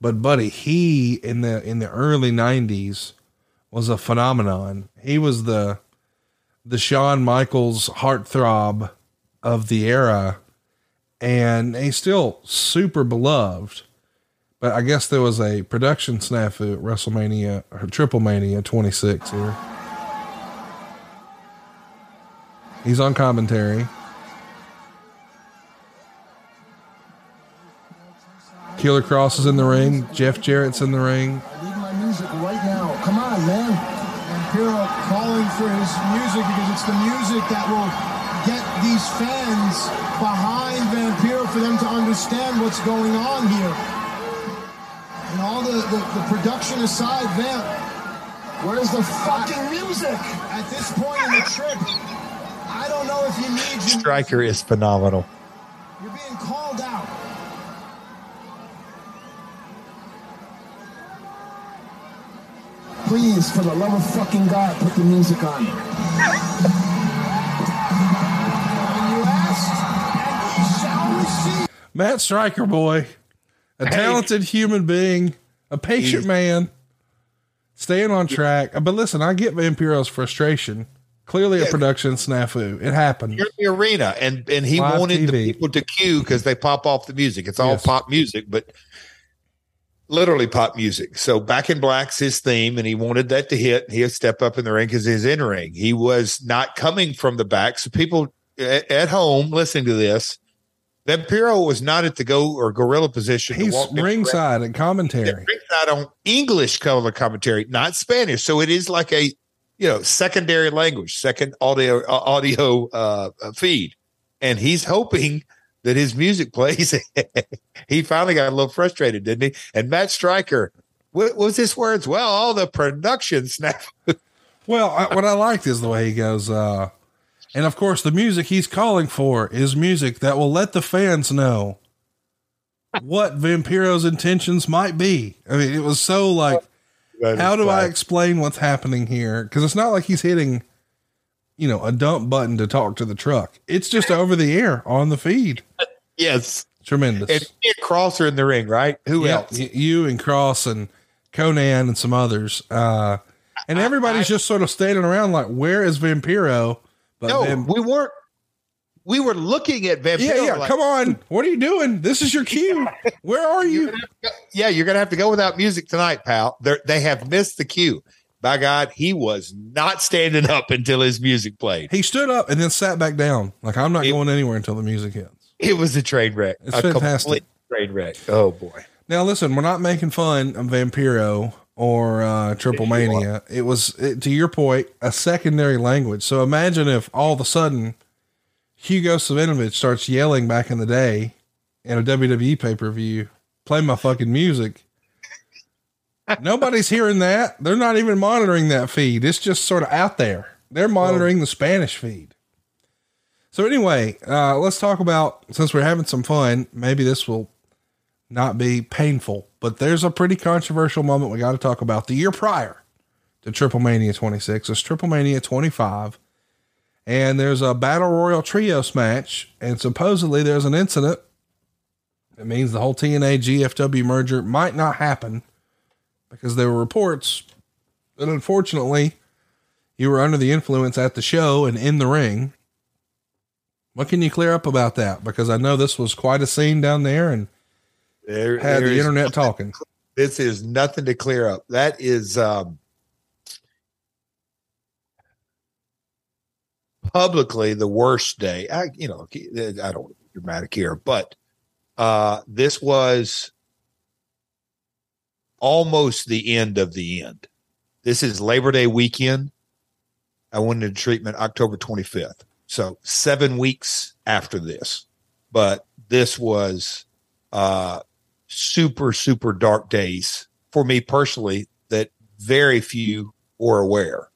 but buddy, he in the, in the early nineties was a phenomenon. He was the, the Shawn Michaels heartthrob of the era, and he's still super beloved. But I guess there was a production snafu at WrestleMania or Triple Mania twenty-six here. He's on commentary. Killer Cross is in the ring. Jeff Jarrett's in the ring. I need my music right now. Come on, man. And Piro calling for his music because it's the music that will get these fans behind Vampiro for them to understand what's going on here. And all the, the, the production aside, Vamp, where's the fucking music? At this point in the trip, I don't know if you need... Striker is phenomenal. You're being called out. Please, for the love of fucking God, put the music on. When you asked, and you shall receive. Matt Stryker, boy. A hey. talented human being. A patient Jeez. man. Staying on track. But listen, I get Vampiro's frustration. Clearly yeah. a production snafu. It happened. You're in the arena, and, and he Live wanted T V. The people to cue because they pop off the music. It's all yes. pop music, but... literally pop music. So Back in Black's his theme, and he wanted that to hit. He'll step up in the ring because he's in ring. He was not coming from the back. So people at, at home listening to this, Vampiro was not at the go or gorilla position. He's ringside and commentary. Ringside on English color commentary, not Spanish. So it is like a you know secondary language, second audio uh, audio uh, feed, and he's hoping that his music plays. He finally got a little frustrated, didn't he? And Matt Stryker, what, what was his words? Well, all the production snap. Well, I, what I liked is the way he goes. Uh, and of course the music he's calling for is music that will let the fans know what Vampiro's intentions might be. I mean, it was so like, how do I explain what's happening here? Cause it's not like he's hitting, you know, a dump button to talk to the truck. It's just over the air on the feed. Yes. Tremendous. And you and Cross are in the ring, right? Who yeah, else? You and Cross and Konnan and some others. Uh, and everybody's I, I, just sort of standing around like, where is Vampiro? But no, Vamp- we weren't. We were looking at Vampiro. Yeah, yeah. Like, come on. What are you doing? This is your cue. Where are you? You're go, yeah, you're going to have to go without music tonight, pal. They're, they have missed the cue. By God, he was not standing up until his music played. He stood up and then sat back down. Like, I'm not it, going anywhere until the music hits. It was a train wreck. It's a fantastic train wreck. Oh boy. Now listen, we're not making fun of Vampiro or uh, Triple Mania. It was, it, to your point, a secondary language. So imagine if all of a sudden Hugo Savinovich starts yelling back in the day in a W W E pay-per-view, play my fucking music. Nobody's hearing that. They're not even monitoring that feed. It's just sort of out there. They're monitoring oh. the Spanish feed. So anyway, uh, let's talk about, since we're having some fun, maybe this will not be painful, but there's a pretty controversial moment we got to talk about. The year prior to Triple Mania twenty-six, it's Triple Mania twenty-five, and there's a Battle Royal Trios match, and supposedly there's an incident that means the whole T N A G F W merger might not happen, because there were reports that unfortunately you were under the influence at the show and in the ring. What can you clear up about that? Because I know this was quite a scene down there and there, had there the internet nothing, talking. This is nothing to clear up. That is um, publicly the worst day. I, you know, I don't want to be dramatic here, but uh, this was almost the end of the end. This is Labor Day weekend. I went into treatment October twenty-fifth. So seven weeks after this, but this was uh super, super dark days for me personally that very few were aware.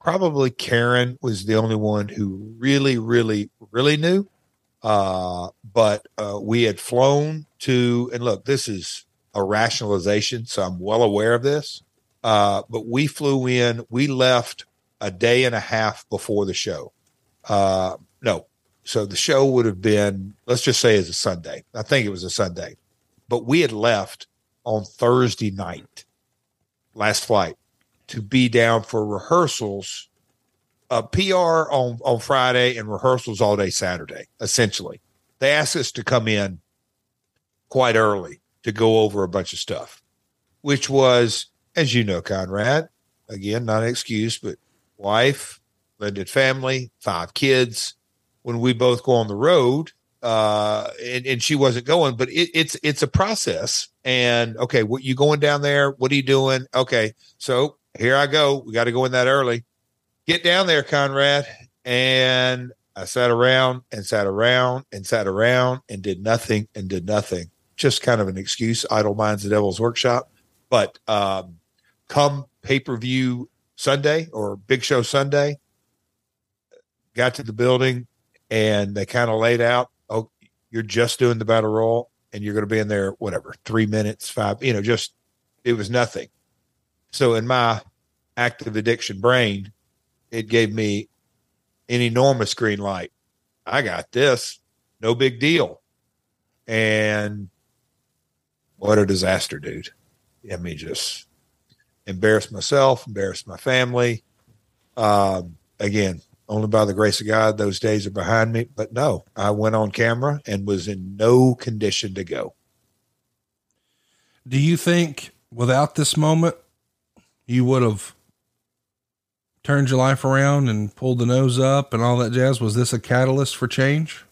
Probably Karen was the only one who really, really, really knew. Uh, but, uh, we had flown to, and look, this is a rationalization, so I'm well aware of this. Uh, but we flew in, we left a day and a half before the show. Uh, no, so the show would have been, let's just say, it's a Sunday. I think it was a Sunday, but we had left on Thursday night, last flight, to be down for rehearsals uh, P R on, on Friday and rehearsals all day Saturday, essentially. They asked us to come in quite early to go over a bunch of stuff, which was, as you know, Conrad, again, not an excuse, but wife, blended family, five kids. When we both go on the road, uh, and, and she wasn't going, but it, it's it's a process. And, okay, what you going down there? What are you doing? Okay, so here I go. We got to go in that early. Get down there, Conrad. And I sat around and sat around and sat around and did nothing and did nothing. Just kind of an excuse, idle minds, the devil's workshop. But um, come pay-per-view Sunday or Big Show Sunday, got to the building, and they kind of laid out, oh, you're just doing the battle royal, and you're going to be in there, whatever, three minutes, five, you know, just, it was nothing. So in my active addiction brain, it gave me an enormous green light. I got this. No big deal. And what a disaster, dude. I mean, just embarrass myself, embarrass my family. Um, again, only by the grace of God, those days are behind me. But no, I went on camera and was in no condition to go. Do you think without this moment, you would have turned your life around and pulled the nose up and all that jazz? Was this a catalyst for change?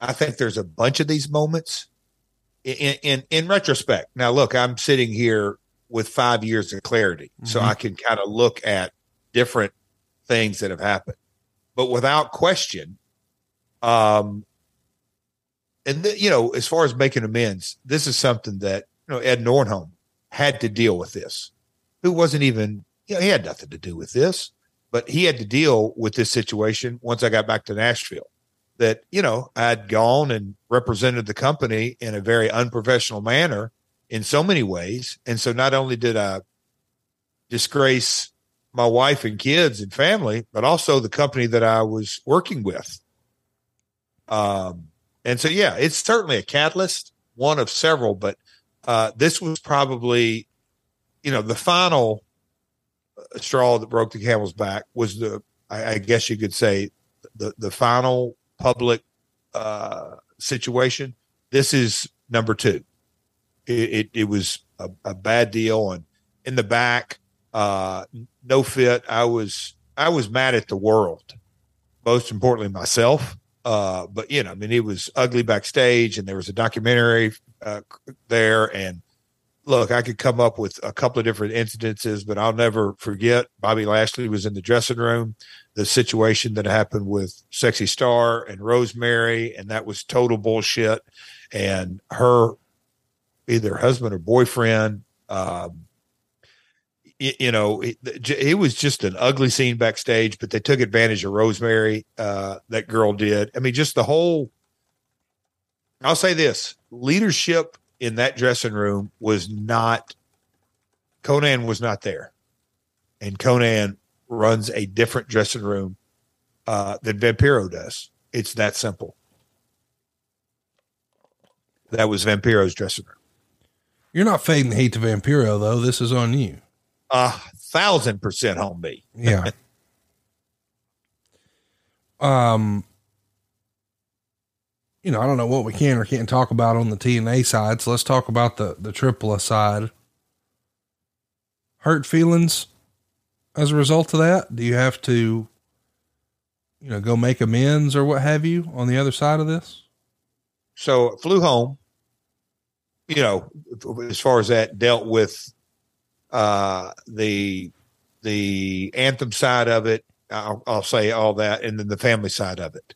I think there's a bunch of these moments. In, in, in retrospect, now look, I'm sitting here with five years of clarity, mm-hmm. so I can kind of look at different things that have happened. But without question, um, and th- you know, as far as making amends, this is something that you know Ed Nornholm had to deal with. This, who wasn't even, you know, he had nothing to do with this, but he had to deal with this situation once I got back to Nashville. That, you know, I'd gone and represented the company in a very unprofessional manner in so many ways. And so not only did I disgrace my wife and kids and family, but also the company that I was working with. Um, and so, yeah, it's certainly a catalyst, one of several, but uh, this was probably, you know, the final straw that broke the camel's back was the, I, I guess you could say, the the final public uh, situation. This is number two. It, it, it was a, a bad deal, and in the back, uh, no fit. I was I was mad at the world, most importantly myself. Uh, but you know, I mean, it was ugly backstage, and there was a documentary uh, there. And look, I could come up with a couple of different incidences, but I'll never forget. Bobby Lashley was in the dressing room. The situation that happened with Sexy Star and Rosemary, and that was total bullshit. And her, either husband or boyfriend, um, it, you know, it, it was just an ugly scene backstage, but they took advantage of Rosemary. Uh, that girl did. I mean, just the whole, I'll say this, leadership in that dressing room was not, Konnan was not there. And Konnan runs a different dressing room uh, than Vampiro does. It's that simple. That was Vampiro's dressing room. You're not fading the hate to Vampiro, though. This is on you. A thousand percent on me. Yeah. um, you know, I don't know what we can or can't talk about on the T N A side, so let's talk about the, the Triple A side. Hurt feelings as a result of that? Do you have to, you know, go make amends or what have you on the other side of this? So flew home, you know, as far as that dealt with, uh, the, the Anthem side of it, I'll, I'll say all that. And then the family side of it,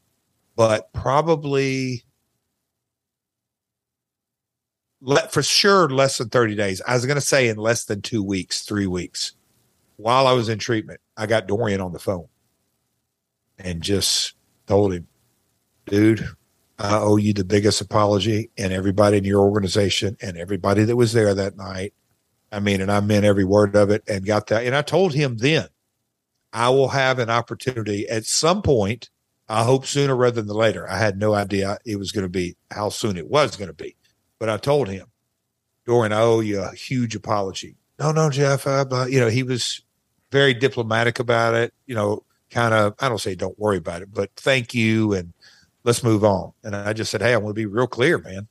but probably let for sure less than thirty days. I was going to say in less than two weeks, three weeks. While I was in treatment, I got Dorian on the phone and just told him, dude, I owe you the biggest apology, and everybody in your organization and everybody that was there that night. I mean, and I meant every word of it, and got that. And I told him then, I will have an opportunity at some point. I hope sooner rather than later. I had no idea it was going to be how soon it was going to be, but I told him, Dorian, I owe you a huge apology. No, no, Jeff, I, you know, he was very diplomatic about it, you know, kind of, I don't say don't worry about it, but thank you and let's move on. And I just said, hey, I want to be real clear, man.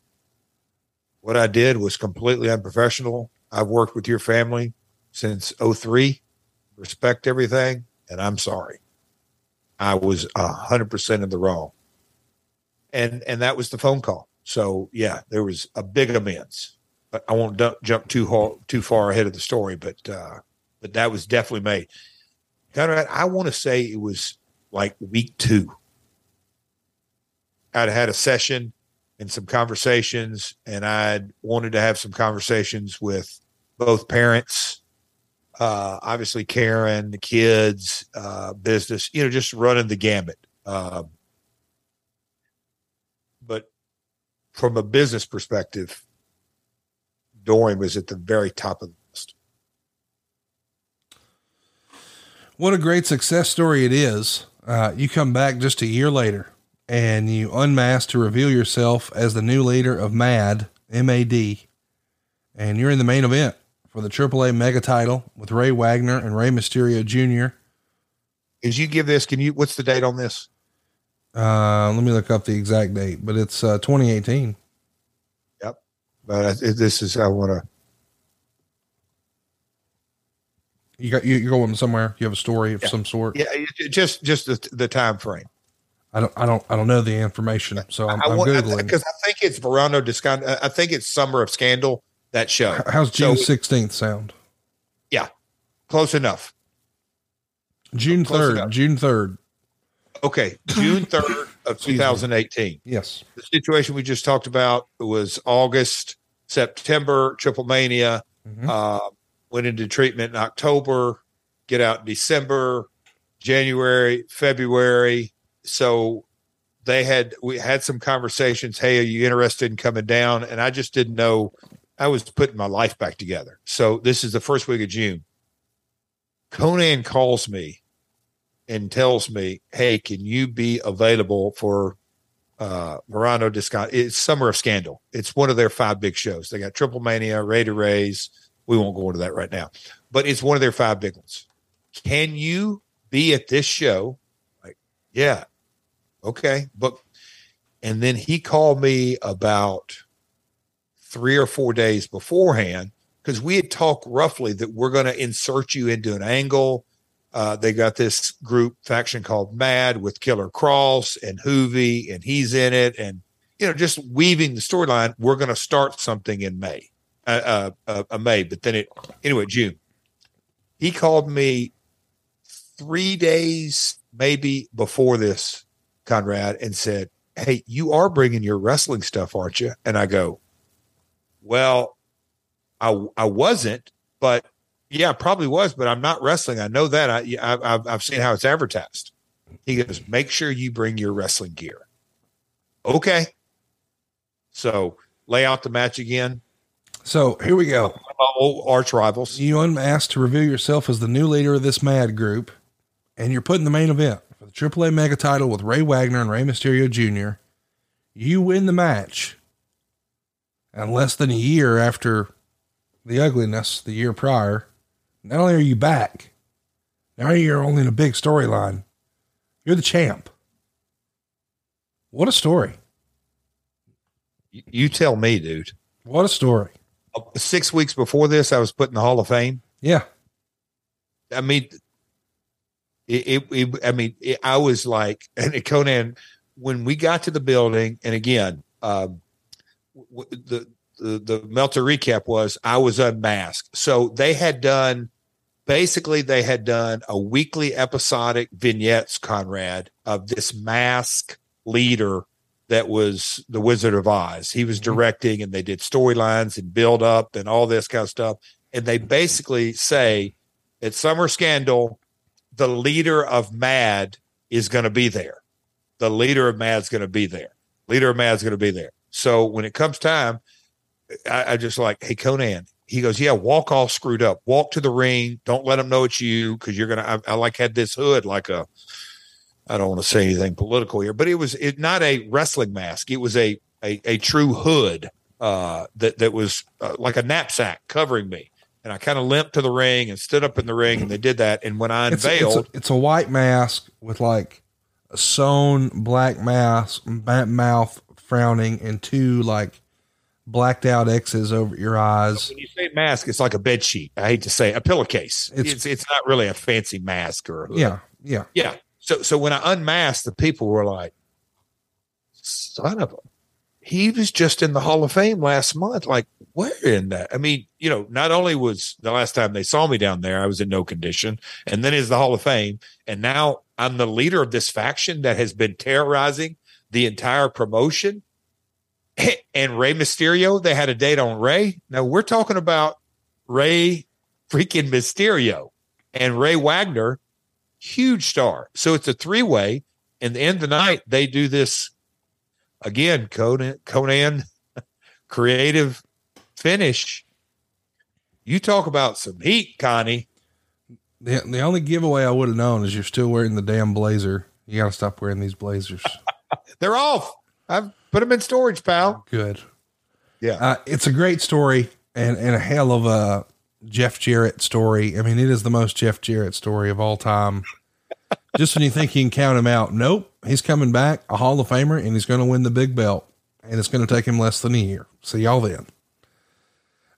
What I did was completely unprofessional. I've worked with your family since oh three, respect everything, and I'm sorry. I was one hundred percent in the wrong. And and that was the phone call. So, yeah, there was a big amends. But I won't dump, jump too ho- too far ahead of the story, but uh, but that was definitely made. Conrad, I want to say it was like week two. I'd had a session and some conversations, and I'd wanted to have some conversations with both parents, uh, obviously Karen, the kids, uh, business, you know, just running the gamut. Um, but from a business perspective, Dorian was at the very top of the list. What a great success story it is. Uh, you come back just a year later and you unmask to reveal yourself as the new leader of MAD, M A D, and you're in the main event for the triple A mega title with Ray Wagner and Rey Mysterio Junior As you give this, can you, what's the date on this? Uh, let me look up the exact date, but it's uh, twenty eighteen. But I, this is, I want to. You got, you, you're going somewhere. You have a story of yeah. some sort. Yeah. Just, just the, the time frame. I don't, I don't, I don't know the information. So I'm, I, I'm Googling. I th- Cause I think it's Verano Discount. I think it's Summer of Scandal. That show. How's June sixteenth sound? Yeah. Close enough. June third, enough. June third. Okay. June third of two thousand eighteen. Yes. The situation we just talked about was August, September, Triple Mania, mm-hmm. uh, went into treatment in October, get out in December, January, February. So they had, we had some conversations. Hey, are you interested in coming down? And I just didn't know, I was putting my life back together. So this is the first week of June. Konnan calls me and tells me, hey, can you be available for uh, Verano Discount? It's Summer of Scandal. It's one of their five big shows. They got Triple Mania, Ray to Rays. We won't go into that right now, but it's one of their five big ones. Can you be at this show? Like, yeah. Okay. But, and then he called me about three or four days beforehand, because we had talked roughly that we're going to insert you into an angle. Uh, they got this group faction called MAD with Killer Cross and Hoovy, and he's in it. And, you know, just weaving the storyline, we're going to start something in May, uh, uh, uh, May, but then it, anyway, June. He called me three days, maybe before this, Conrad, and said, hey, you are bringing your wrestling stuff, aren't you? And I go, well, I, I wasn't, but yeah, probably was, but I'm not wrestling. I know that. I, I, I've, I've seen how it's advertised. He goes, make sure you bring your wrestling gear. Okay. So lay out the match again. So here we go. All arch rivals. You unmasked to reveal yourself as the new leader of this MAD group, and you're put in the main event for the triple A mega title with Ray Wagner and Rey Mysterio Junior You win the match. And less than a year after the ugliness the year prior, not only are you back, now you're only in a big storyline. You're the champ. What a story. You tell me, dude. What a story. Six weeks before this, I was put in the Hall of Fame. Yeah. I mean, it, it, it I mean, it, I was like, and Konnan, when we got to the building, and again, um, w- the, the, the Melter recap was I was unmasked. So they had done, basically they had done a weekly episodic vignettes, Conrad, of this mask leader that was the Wizard of Oz. He was directing, and they did storylines and build up and all this kind of stuff. And they basically say at Summer Scandal, the leader of MAD is going to be there. The leader of MAD is going to be there. Leader of MAD is going to be there. So when it comes time, I, I just like, hey, Konnan, he goes, yeah, walk all screwed up, walk to the ring. Don't let them know it's you. Cause you're going to, I like had this hood, like a, I don't want to say anything political here, but it was it not a wrestling mask. It was a, a, a true hood, uh, that, that was uh, like a knapsack covering me. And I kind of limped to the ring and stood up in the ring, and they did that. And when I unveiled, it's a, it's a, it's a white mask with like a sewn black mask, mouth frowning, and two like blacked out X's over your eyes. When you say mask, it's like a bed sheet. I hate to say it, a pillowcase. It's, it's it's not really a fancy mask or a hood. Yeah, yeah, yeah. So so when I unmasked, the people were like, "Son of a." He was just in the Hall of Fame last month. Like, where in that? I mean, you know, not only was the last time they saw me down there, I was in no condition, and then is the Hall of Fame. And now I'm the leader of this faction that has been terrorizing the entire promotion. And Rey Mysterio, they had a date on Rey. Now we're talking about Rey freaking Mysterio and Rey Wagner, huge star. So it's a three-way. And the end of the night, they do this. Again, Konnan, Konnan, creative finish. You talk about some heat, Connie. The, the only giveaway I would have known is you're still wearing the damn blazer. You got to stop wearing these blazers. They're off. I've put them in storage, pal. Good. Yeah. Uh, it's a great story and, and a hell of a Jeff Jarrett story. I mean, it is the most Jeff Jarrett story of all time. Just when you think you can count him out. Nope. He's coming back, a Hall of Famer, and he's going to win the big belt, and it's going to take him less than a year. See y'all then.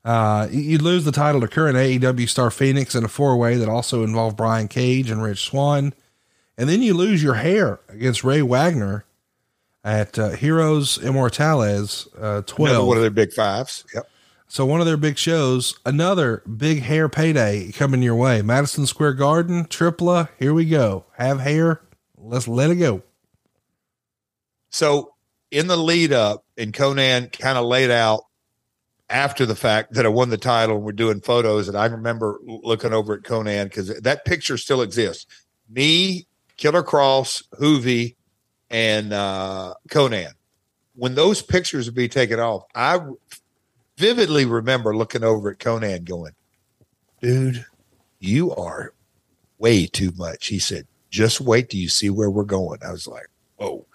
Uh, you'd lose the title to current A E W star Phoenix in a four way that also involved Brian Cage and Rich Swann. And then you lose your hair against Rey Wagner at, uh, Heroes Immortales, uh, twelve. Another one of their big fives. Yep. So one of their big shows, another big hair payday coming your way. Madison Square Garden, Tripla. Here we go. Have hair. Let's let it go. So in the lead up, and Konnan kind of laid out after the fact that I won the title and we're doing photos. And I remember looking over at Konnan because that picture still exists. Me, Killer Cross, Hoovy, and uh, Konnan. When those pictures would be taken off, I vividly remember looking over at Konnan going, dude, you are way too much. He said, just wait till you see where we're going. I was like, whoa.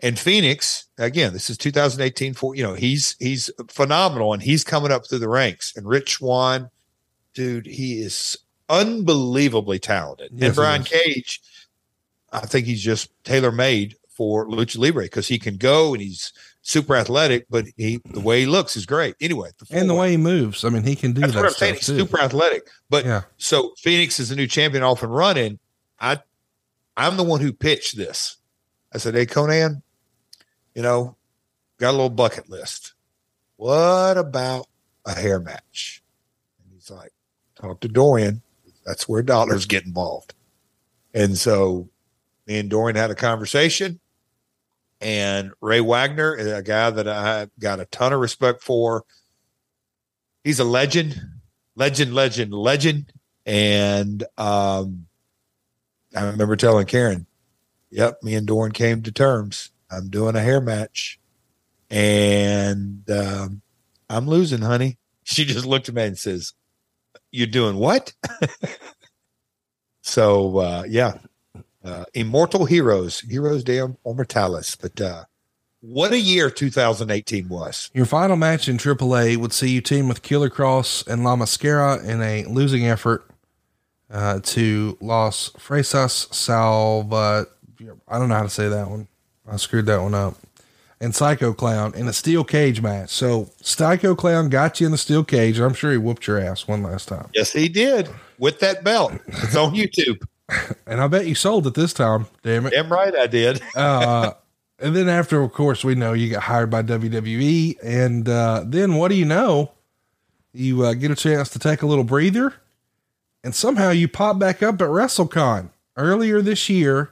And Phoenix, again, this is two thousand eighteen, for, you know, he's, he's phenomenal and he's coming up through the ranks. And Rich Swann, dude, he is unbelievably talented. Yes, and Brian Cage, I think he's just tailor made for Lucha Libre because he can go and he's super athletic, but he, the way he looks is great. Anyway. The and the way he moves. I mean, he can do that's that. That's what I'm saying. He's too. super athletic, but yeah. So Phoenix is the new champion off and running. I, I'm the one who pitched this. I said, hey, Konnan, you know, got a little bucket list. What about a hair match? And he's like, talk to Dorian. That's where dollars get involved. And so me and Dorian had a conversation, and Rey Wagner is a guy that I got a ton of respect for. He's a legend, legend, legend, legend. And um, I remember telling Karen, yep, me and Dorian came to terms. I'm doing a hair match, and um, I'm losing, honey. She just looked at me and says, you're doing what? So, uh, yeah, uh, immortal heroes, heroes de Immortales. But uh, what a year two thousand eighteen was. Your final match in triple A would see you team with Killer Cross and La Mascara in a losing effort uh, to Las Fresas Salva. I don't know how to say that one. I screwed that one up. And Psycho Clown in a steel cage match. So Psycho Clown got you in the steel cage. And I'm sure he whooped your ass one last time. Yes, he did. With that belt. It's on YouTube. And I bet you sold it this time. Damn it. Damn right I did. uh, and then after, of course, we know you got hired by W W E. And, uh, then what do you know? You uh, get a chance to take a little breather, and somehow you pop back up at WrestleCon earlier this year.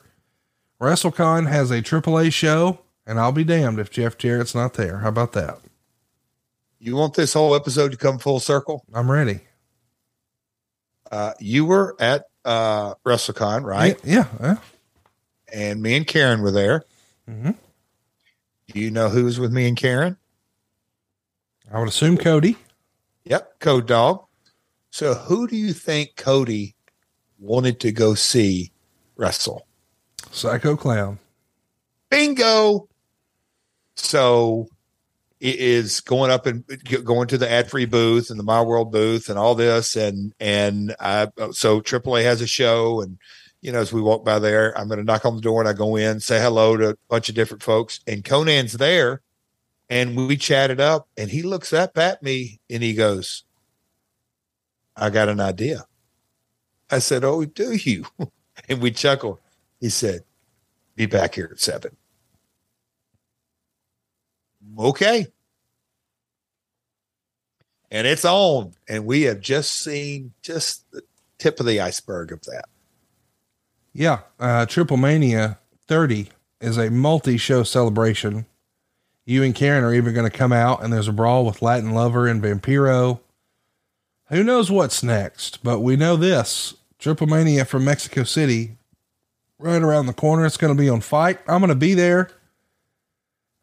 WrestleCon has a triple A show, and I'll be damned if Jeff Jarrett's not there. How about that? You want this whole episode to come full circle? I'm ready. Uh, you were at uh, WrestleCon, right? Yeah, yeah. And me and Karen were there. Mm-hmm. Do you know who was with me and Karen? I would assume Cody. Yep, Code Dog. So who do you think Cody wanted to go see wrestle? Psycho Clown. Bingo. So is going up and going to the ad-free booth and the My World booth and all this. And, and I, so triple A has a show, and, you know, as we walk by there, I'm going to knock on the door and I go in, say hello to a bunch of different folks, and Konnan's there, and we chatted up, and he looks up at me and he goes, "I got an idea." I said, "Oh, do you?" And we chuckled. He said, "Be back here at seven." Okay. And it's on. And we have just seen just the tip of the iceberg of that. Yeah. Uh, Triple Mania thirty is a multi-show celebration. You and Karen are even going to come out, and there's a brawl with Latin Lover and Vampiro. Who knows what's next, but we know this. Triple Mania from Mexico City, right around the corner. It's going to be on Fight. I'm going to be there.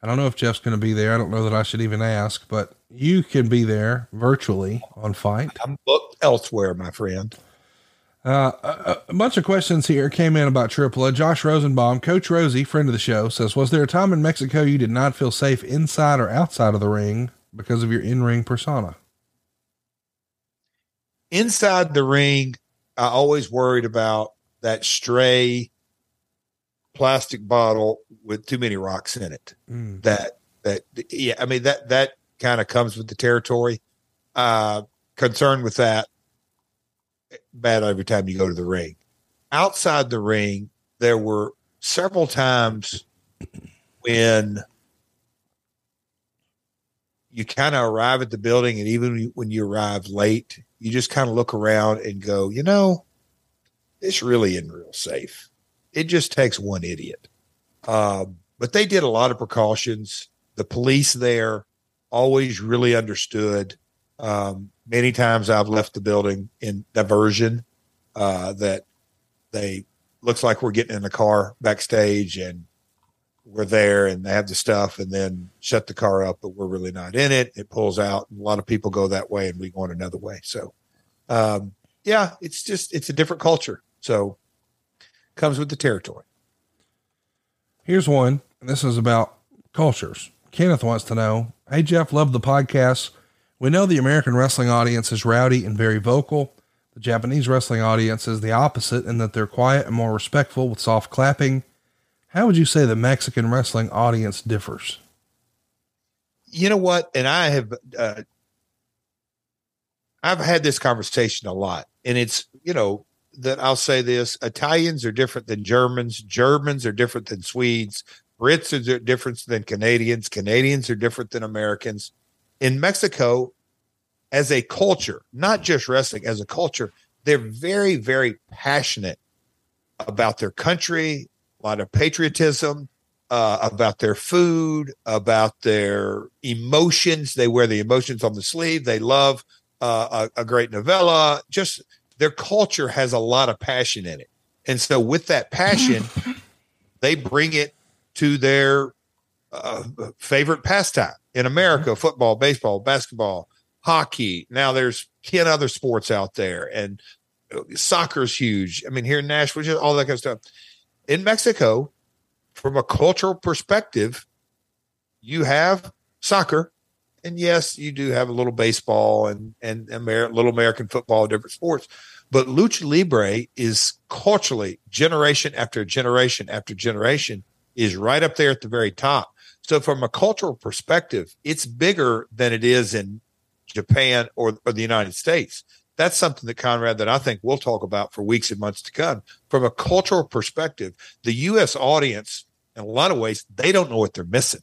I don't know if Jeff's going to be there. I don't know that I should even ask, but you can be there virtually on Fight. I'm booked elsewhere, my friend. Uh, a, a bunch of questions here came in about Triple A. Josh Rosenbaum, Coach Rosie, friend of the show, says, "Was there a time in Mexico you did not feel safe inside or outside of the ring because of your in-ring persona?" Inside the ring, I always worried about that stray plastic bottle with too many rocks in it. Mm. That, that, yeah, I mean, that, that kind of comes with the territory. Uh, concerned with that bad every time you go to the ring. Outside the ring, there were several times when you kind of arrive at the building, and even when you arrive late, you just kind of look around and go, you know, this really isn't real safe. It just takes one idiot. Um, but they did a lot of precautions. The police there always really understood. Um, many times I've left the building in diversion, uh, that they looks like we're getting in the car backstage and we're there, and they have the stuff, and then shut the car up, but we're really not in it. It pulls out, and a lot of people go that way, and we go on another way. So, um, yeah, it's just, it's a different culture. So, comes with the territory. Here's one. This is about cultures. Kenneth wants to know, "Hey Jeff, love the podcast. We know the American wrestling audience is rowdy and very vocal. The Japanese wrestling audience is the opposite in that they're quiet and more respectful with soft clapping. How would you say the Mexican wrestling audience differs?" You know what? And I have, uh, I've had this conversation a lot, and it's, you know, that I'll say this: Italians are different than Germans. Germans are different than Swedes. Brits are different than Canadians. Canadians are different than Americans. In Mexico, as a culture, not just wrestling, as a culture, they're very, very passionate about their country, a lot of patriotism, uh, about their food, about their emotions. They wear the emotions on the sleeve. They love uh, a, a great novella. Just... their culture has a lot of passion in it. And so with that passion, they bring it to their uh, favorite pastime in America: football, baseball, basketball, hockey. Now there's ten other sports out there, and soccer's huge. I mean, here in Nashville, just all that kind of stuff. In Mexico, from a cultural perspective, you have soccer. And yes, you do have a little baseball and, and Amer- little American football, different sports. But Lucha Libre is culturally, generation after generation after generation, is right up there at the very top. So from a cultural perspective, it's bigger than it is in Japan or, or the United States. That's something that, Conrad, that I think we'll talk about for weeks and months to come. From a cultural perspective, the U S audience, in a lot of ways, they don't know what they're missing.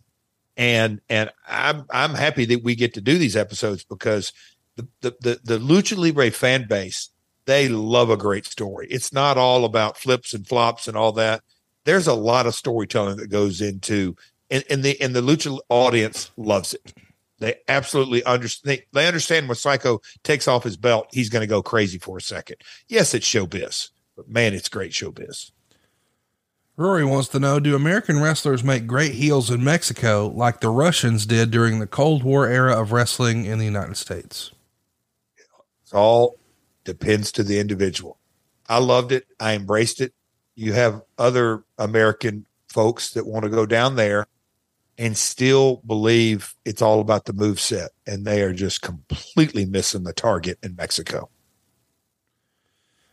And and I'm I'm happy that we get to do these episodes, because the, the the the Lucha Libre fan base, they love a great story. It's not all about flips and flops and all that. There's a lot of storytelling that goes into, and, and the and the Lucha audience loves it. They absolutely understand. They, they understand when Psycho takes off his belt, he's going to go crazy for a second. Yes, it's showbiz, but man, it's great showbiz. Rory wants to know, do American wrestlers make great heels in Mexico like the Russians did during the Cold War era of wrestling in the United States? It all depends to the individual. I loved it. I embraced it. You have other American folks that want to go down there and still believe it's all about the moveset, and they are just completely missing the target in Mexico.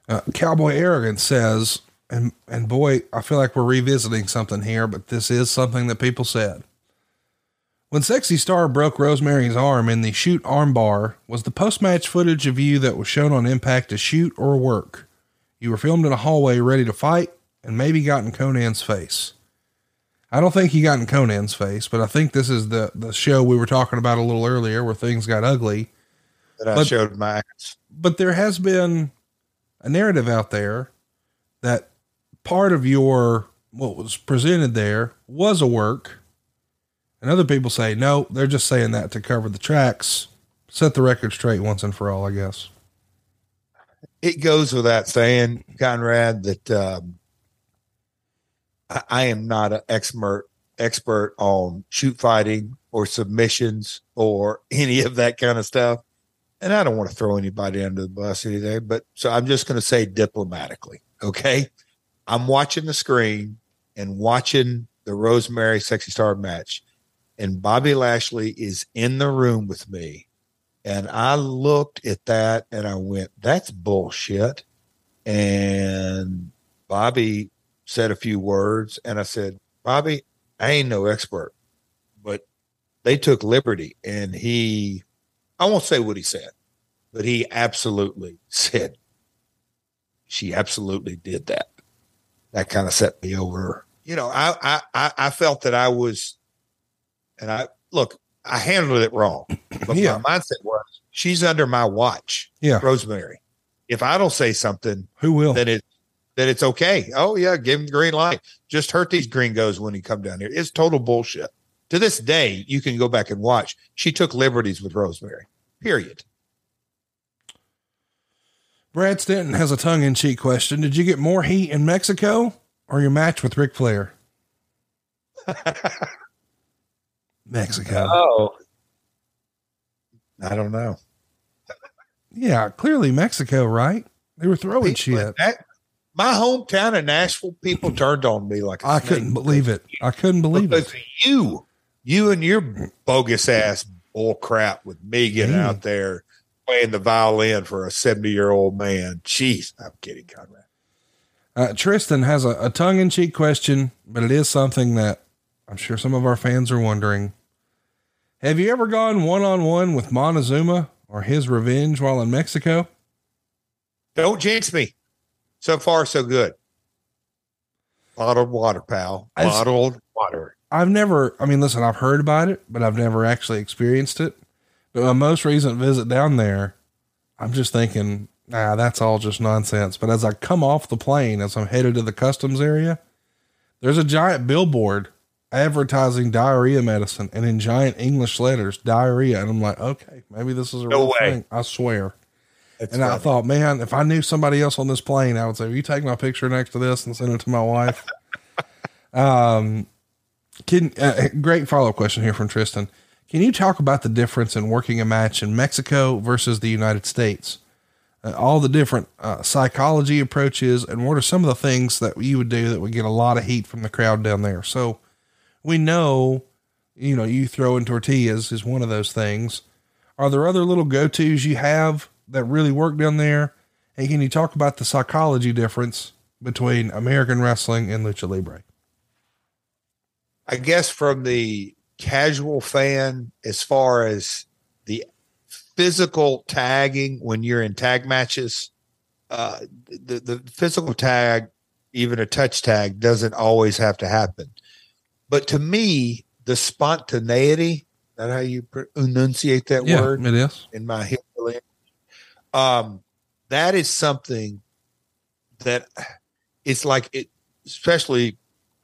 Uh, Cowboy Arrogance says, and and boy, I feel like we're revisiting something here, but this is something that people said. When Sexy Star broke Rosemary's arm in the shoot armbar, was the post-match footage of you that was shown on Impact a shoot or a work? You were filmed in a hallway ready to fight and maybe got in Konan's face. I don't think he got in Konan's face, but I think this is the, the show we were talking about a little earlier where things got ugly. That I but, showed my ass. But there has been a narrative out there that part of your, what was presented there was a work. And other people say, no, they're just saying that to cover the tracks, set the record straight once and for all, I guess. It goes without saying, Conrad, that, um, I, I am not an expert expert on shoot fighting or submissions or any of that kind of stuff. And I don't want to throw anybody under the bus any day, but so I'm just going to say diplomatically, okay, I'm watching the screen and watching the Rosemary Sexy Star match. And Bobby Lashley is in the room with me. And I looked at that and I went, that's bullshit. And Bobby said a few words. And I said, Bobby, I ain't no expert, but they took liberty. And he, I won't say what he said, but he absolutely said, she absolutely did that. That kind of set me over. You know, I, I, I felt that I was, and I look, I handled it wrong. But yeah. My mindset was, she's under my watch. Yeah. Rosemary. If I don't say something, who will? Then it then it's okay. Oh yeah, give him the green light. Just hurt these gringos when he come down here. It's total bullshit. To this day, you can go back and watch. She took liberties with Rosemary. Period. Brad Stanton has a tongue in cheek question. Did you get more heat in Mexico or your match with Ric Flair? Mexico. Oh, I don't know. Yeah, clearly Mexico, right? They were throwing people shit. That, my hometown of Nashville, people turned on me like I snake. couldn't believe it. I couldn't believe because it. You, you and your bogus ass bull crap with me getting yeah. out there playing the violin for a seventy year old man. Jeez, I'm kidding, Conrad. Uh, Tristan has a, a tongue in cheek question, but it is something that I'm sure some of our fans are wondering. Have you ever gone one-on-one with Montezuma or his revenge while in Mexico? Don't jinx me. So far, so good. Bottled water, pal. Bottled I've, water. I've never, I mean, listen, I've heard about it, but I've never actually experienced it. But my most recent visit down there, I'm just thinking, nah, that's all just nonsense. But as I come off the plane, as I'm headed to the customs area, there's a giant billboard advertising diarrhea medicine, and in giant English letters, diarrhea. And I'm like, okay, maybe this is a no real way. thing. I swear. That's and funny. I thought, man, if I knew somebody else on this plane, I would say, will you take my picture next to this and send it to my wife? um, can, uh, great follow-up question here from Tristan. Can you talk about the difference in working a match in Mexico versus the United States? Uh, all the different uh, psychology approaches, and what are some of the things that you would do that would get a lot of heat from the crowd down there? So, we know, you know, you throw in tortillas is one of those things. Are there other little go-tos you have that really work down there? And can you talk about the psychology difference between American wrestling and Lucha Libre? I guess from the casual fan, as far as the physical tagging, when you're in tag matches, uh, the, the physical tag, even a touch tag, doesn't always have to happen. But to me, the spontaneity, is that how you enunciate that yeah, word? It is. In my head. Um, that is something that it's like, it, especially,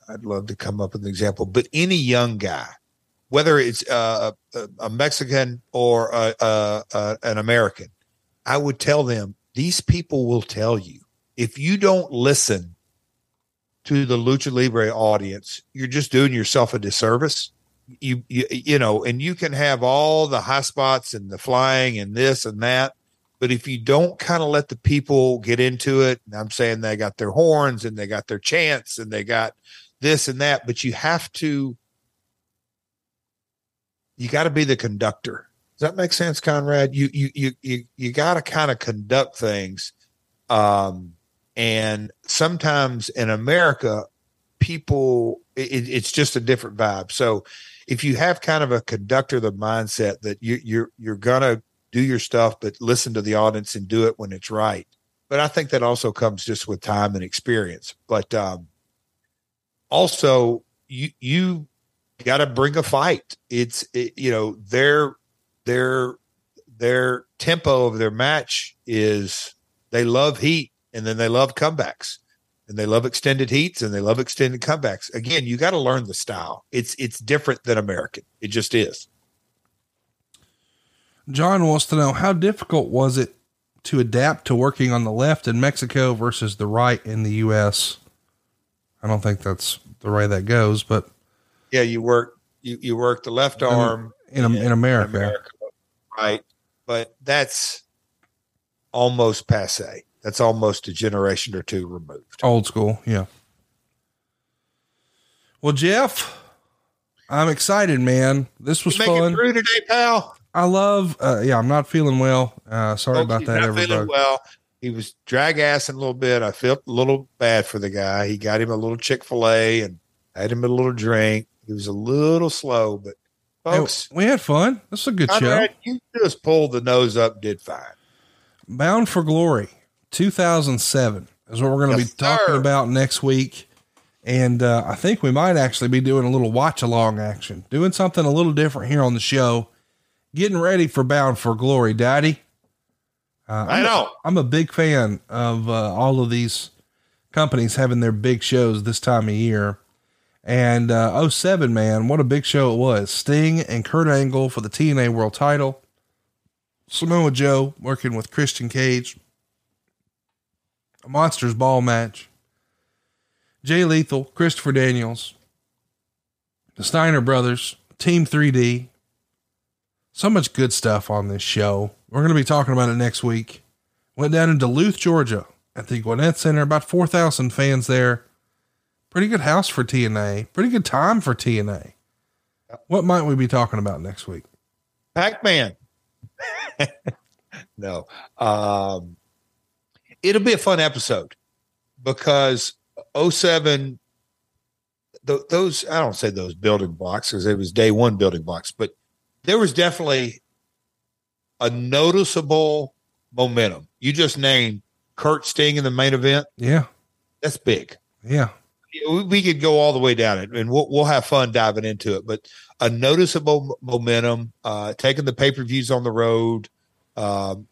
I'd love to come up with an example, but any young guy, whether it's uh, a, a Mexican or a, a, a, an American, I would tell them, these people will tell you, if you don't listen to the Lucha Libre audience, you're just doing yourself a disservice. You, you, you know, and you can have all the high spots and the flying and this and that. But if you don't kind of let the people get into it, and I'm saying they got their horns and they got their chants and they got this and that, but you have to you got to be the conductor. Does that make sense, Conrad? You you you you you got to kind of conduct things. Um, and sometimes in America, people, it, it's just a different vibe. So if you have kind of a conductor, the mindset that you, you're you're gonna do your stuff, but listen to the audience and do it when it's right. But I think that also comes just with time and experience. But um, also, you you got to bring a fight. It's it, you know their their their tempo of their match is they love heat, and then they love comebacks. And they love extended heats and they love extended comebacks. Again, you got to learn the style. It's it's different than American. It just is. John wants to know, how difficult was it to adapt to working on the left in Mexico versus the right in the U S? I don't think that's the way that goes, but yeah, you work you, you work the left arm in in, in, in America. America, right? But that's almost passé. That's almost a generation or two removed. Old school. Yeah. Well, Jeff, I'm excited, man. This was fun. You make it through today, pal. I love, uh, yeah, I'm not feeling well. Uh, sorry oh, about that. Not feeling well. He was drag assing a little bit. I felt a little bad for the guy. He got him a little Chick-fil-A and had him a little drink. He was a little slow, but folks, hey, we had fun. This is a good Conrad, show. You just pulled the nose up. Did fine. Bound for Glory two thousand seven is what we're going to yes, be talking sir. about next week. And, uh, I think we might actually be doing a little watch along action, doing something a little different here on the show, getting ready for Bound for Glory, Daddy. Uh, I I'm know a, I'm a big fan of, uh, all of these companies having their big shows this time of year. And, uh, oh seven, man, what a big show it was. Sting and Kurt Angle for the T N A world title. Samoa Joe working with Christian Cage. A Monsters Ball match. Jay Lethal, Christopher Daniels, the Steiner Brothers, Team three D. So much good stuff on this show. We're going to be talking about it next week. Went down in Duluth, Georgia at the Gwinnett Center, about four thousand fans there. Pretty good house for T N A. Pretty good time for T N A. What might we be talking about next week? Pac-Man. No. Um, It'll be a fun episode because oh seven, th- those, I don't say those building blocks because it was day one building blocks, but there was definitely a noticeable momentum. You just named Kurt Sting in the main event. Yeah. That's big. Yeah. We, we could go all the way down it and we'll, we'll have fun diving into it, but a noticeable m- momentum, uh, taking the pay-per-views on the road, um,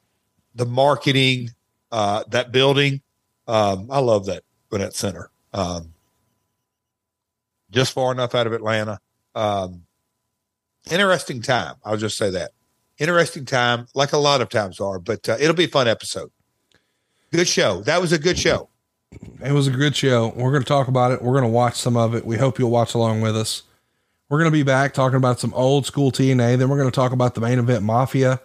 the marketing, Uh, that building, um, I love that Gwinnett Center. Um, just far enough out of Atlanta. Um, interesting time. I'll just say that. Interesting time, like a lot of times are, but uh, it'll be a fun episode. Good show. That was a good show. It was a good show. We're going to talk about it. We're going to watch some of it. We hope you'll watch along with us. We're going to be back talking about some old school T N A. Then we're going to talk about the main event mafia.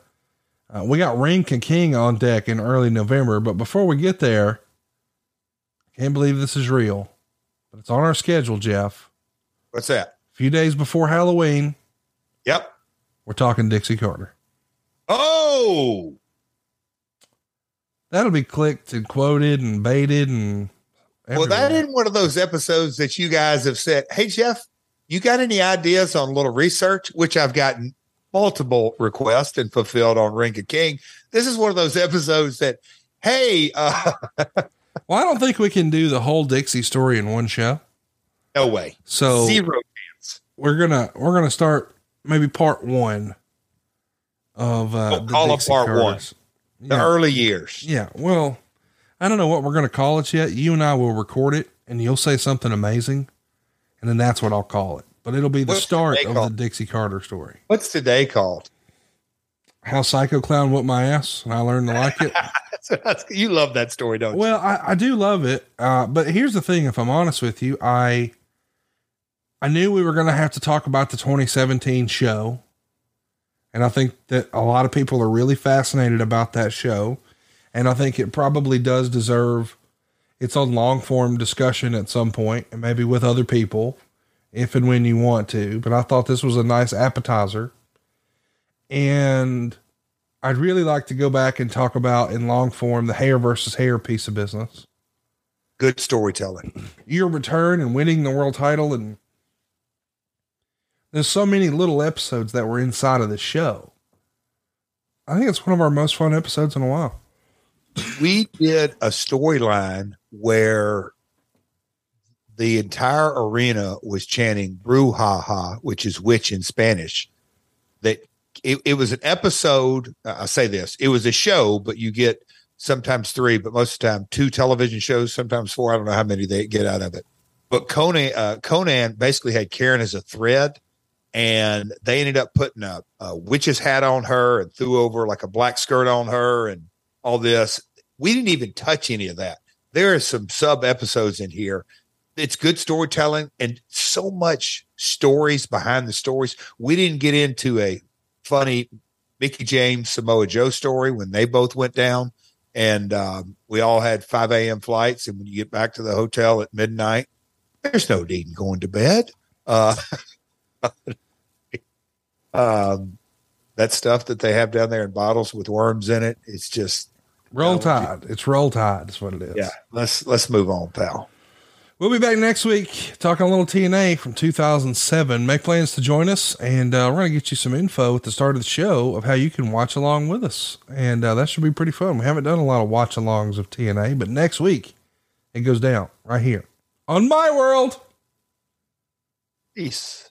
Uh, we got Ring and King on deck in early November, but before we get there, I can't believe this is real, but it's on our schedule, Jeff. What's that? A few days before Halloween. Yep. We're talking Dixie Carter. Oh, that'll be clicked and quoted and baited. And everywhere. Well, that isn't one of those episodes that you guys have said, hey Jeff, you got any ideas on a little research, which I've gotten multiple requests and fulfilled on Ring of King. This is one of those episodes that, hey, uh, well, I don't think we can do the whole Dixie story in one show. No way. So zero chance. We're gonna we're gonna start maybe part one of uh, we'll call it part Curtis. one, the yeah. early years. Yeah. Well, I don't know what we're gonna call it yet. You and I will record it, and you'll say something amazing, and then that's what I'll call it. But it'll be the What's start of called? the Dixie Carter story. What's today called? How Psycho Clown Whooped My Ass and I Learned to Like It. You love that story, don't you? Well, I, I do love it. Uh, but here's the thing. If I'm honest with you, I, I knew we were going to have to talk about the twenty seventeen show. And I think that a lot of people are really fascinated about that show. And I think it probably does deserve its own long form discussion at some point and maybe with other people, if and when you want to, but I thought this was a nice appetizer And I'd really like to go back and talk about in long form, the hair versus hair piece of business. Good storytelling. Your return and winning the world title. And there's so many little episodes that were inside of the show. I think it's one of our most fun episodes in a while. We did a storyline where the entire arena was chanting brouhaha, which is witch in Spanish. That it, it was an episode. Uh, I say this, it was a show, but you get sometimes three, but most of the time two television shows, sometimes four. I don't know how many they get out of it. But Konnan, uh, Konnan basically had Karen as a thread, and they ended up putting a, a witch's hat on her and threw over like a black skirt on her and all this. We didn't even touch any of that. There are some sub episodes in here. It's good storytelling and so much stories behind the stories. We didn't get into a funny Mickey James, Samoa Joe story when they both went down, and um, we all had five a.m. flights. And when you get back to the hotel at midnight, there's no need in going to bed. Uh, um, that stuff that they have down there in bottles with worms in it. It's just roll tide. It's roll tide. That's what it is. Yeah. Let's, let's move on, pal. We'll be back next week talking a little T N A from two thousand seven. Make plans to join us, and uh, we're going to get you some info at the start of the show of how you can watch along with us. And uh, that should be pretty fun. We haven't done a lot of watch alongs of T N A, but next week it goes down right here on My World. Peace.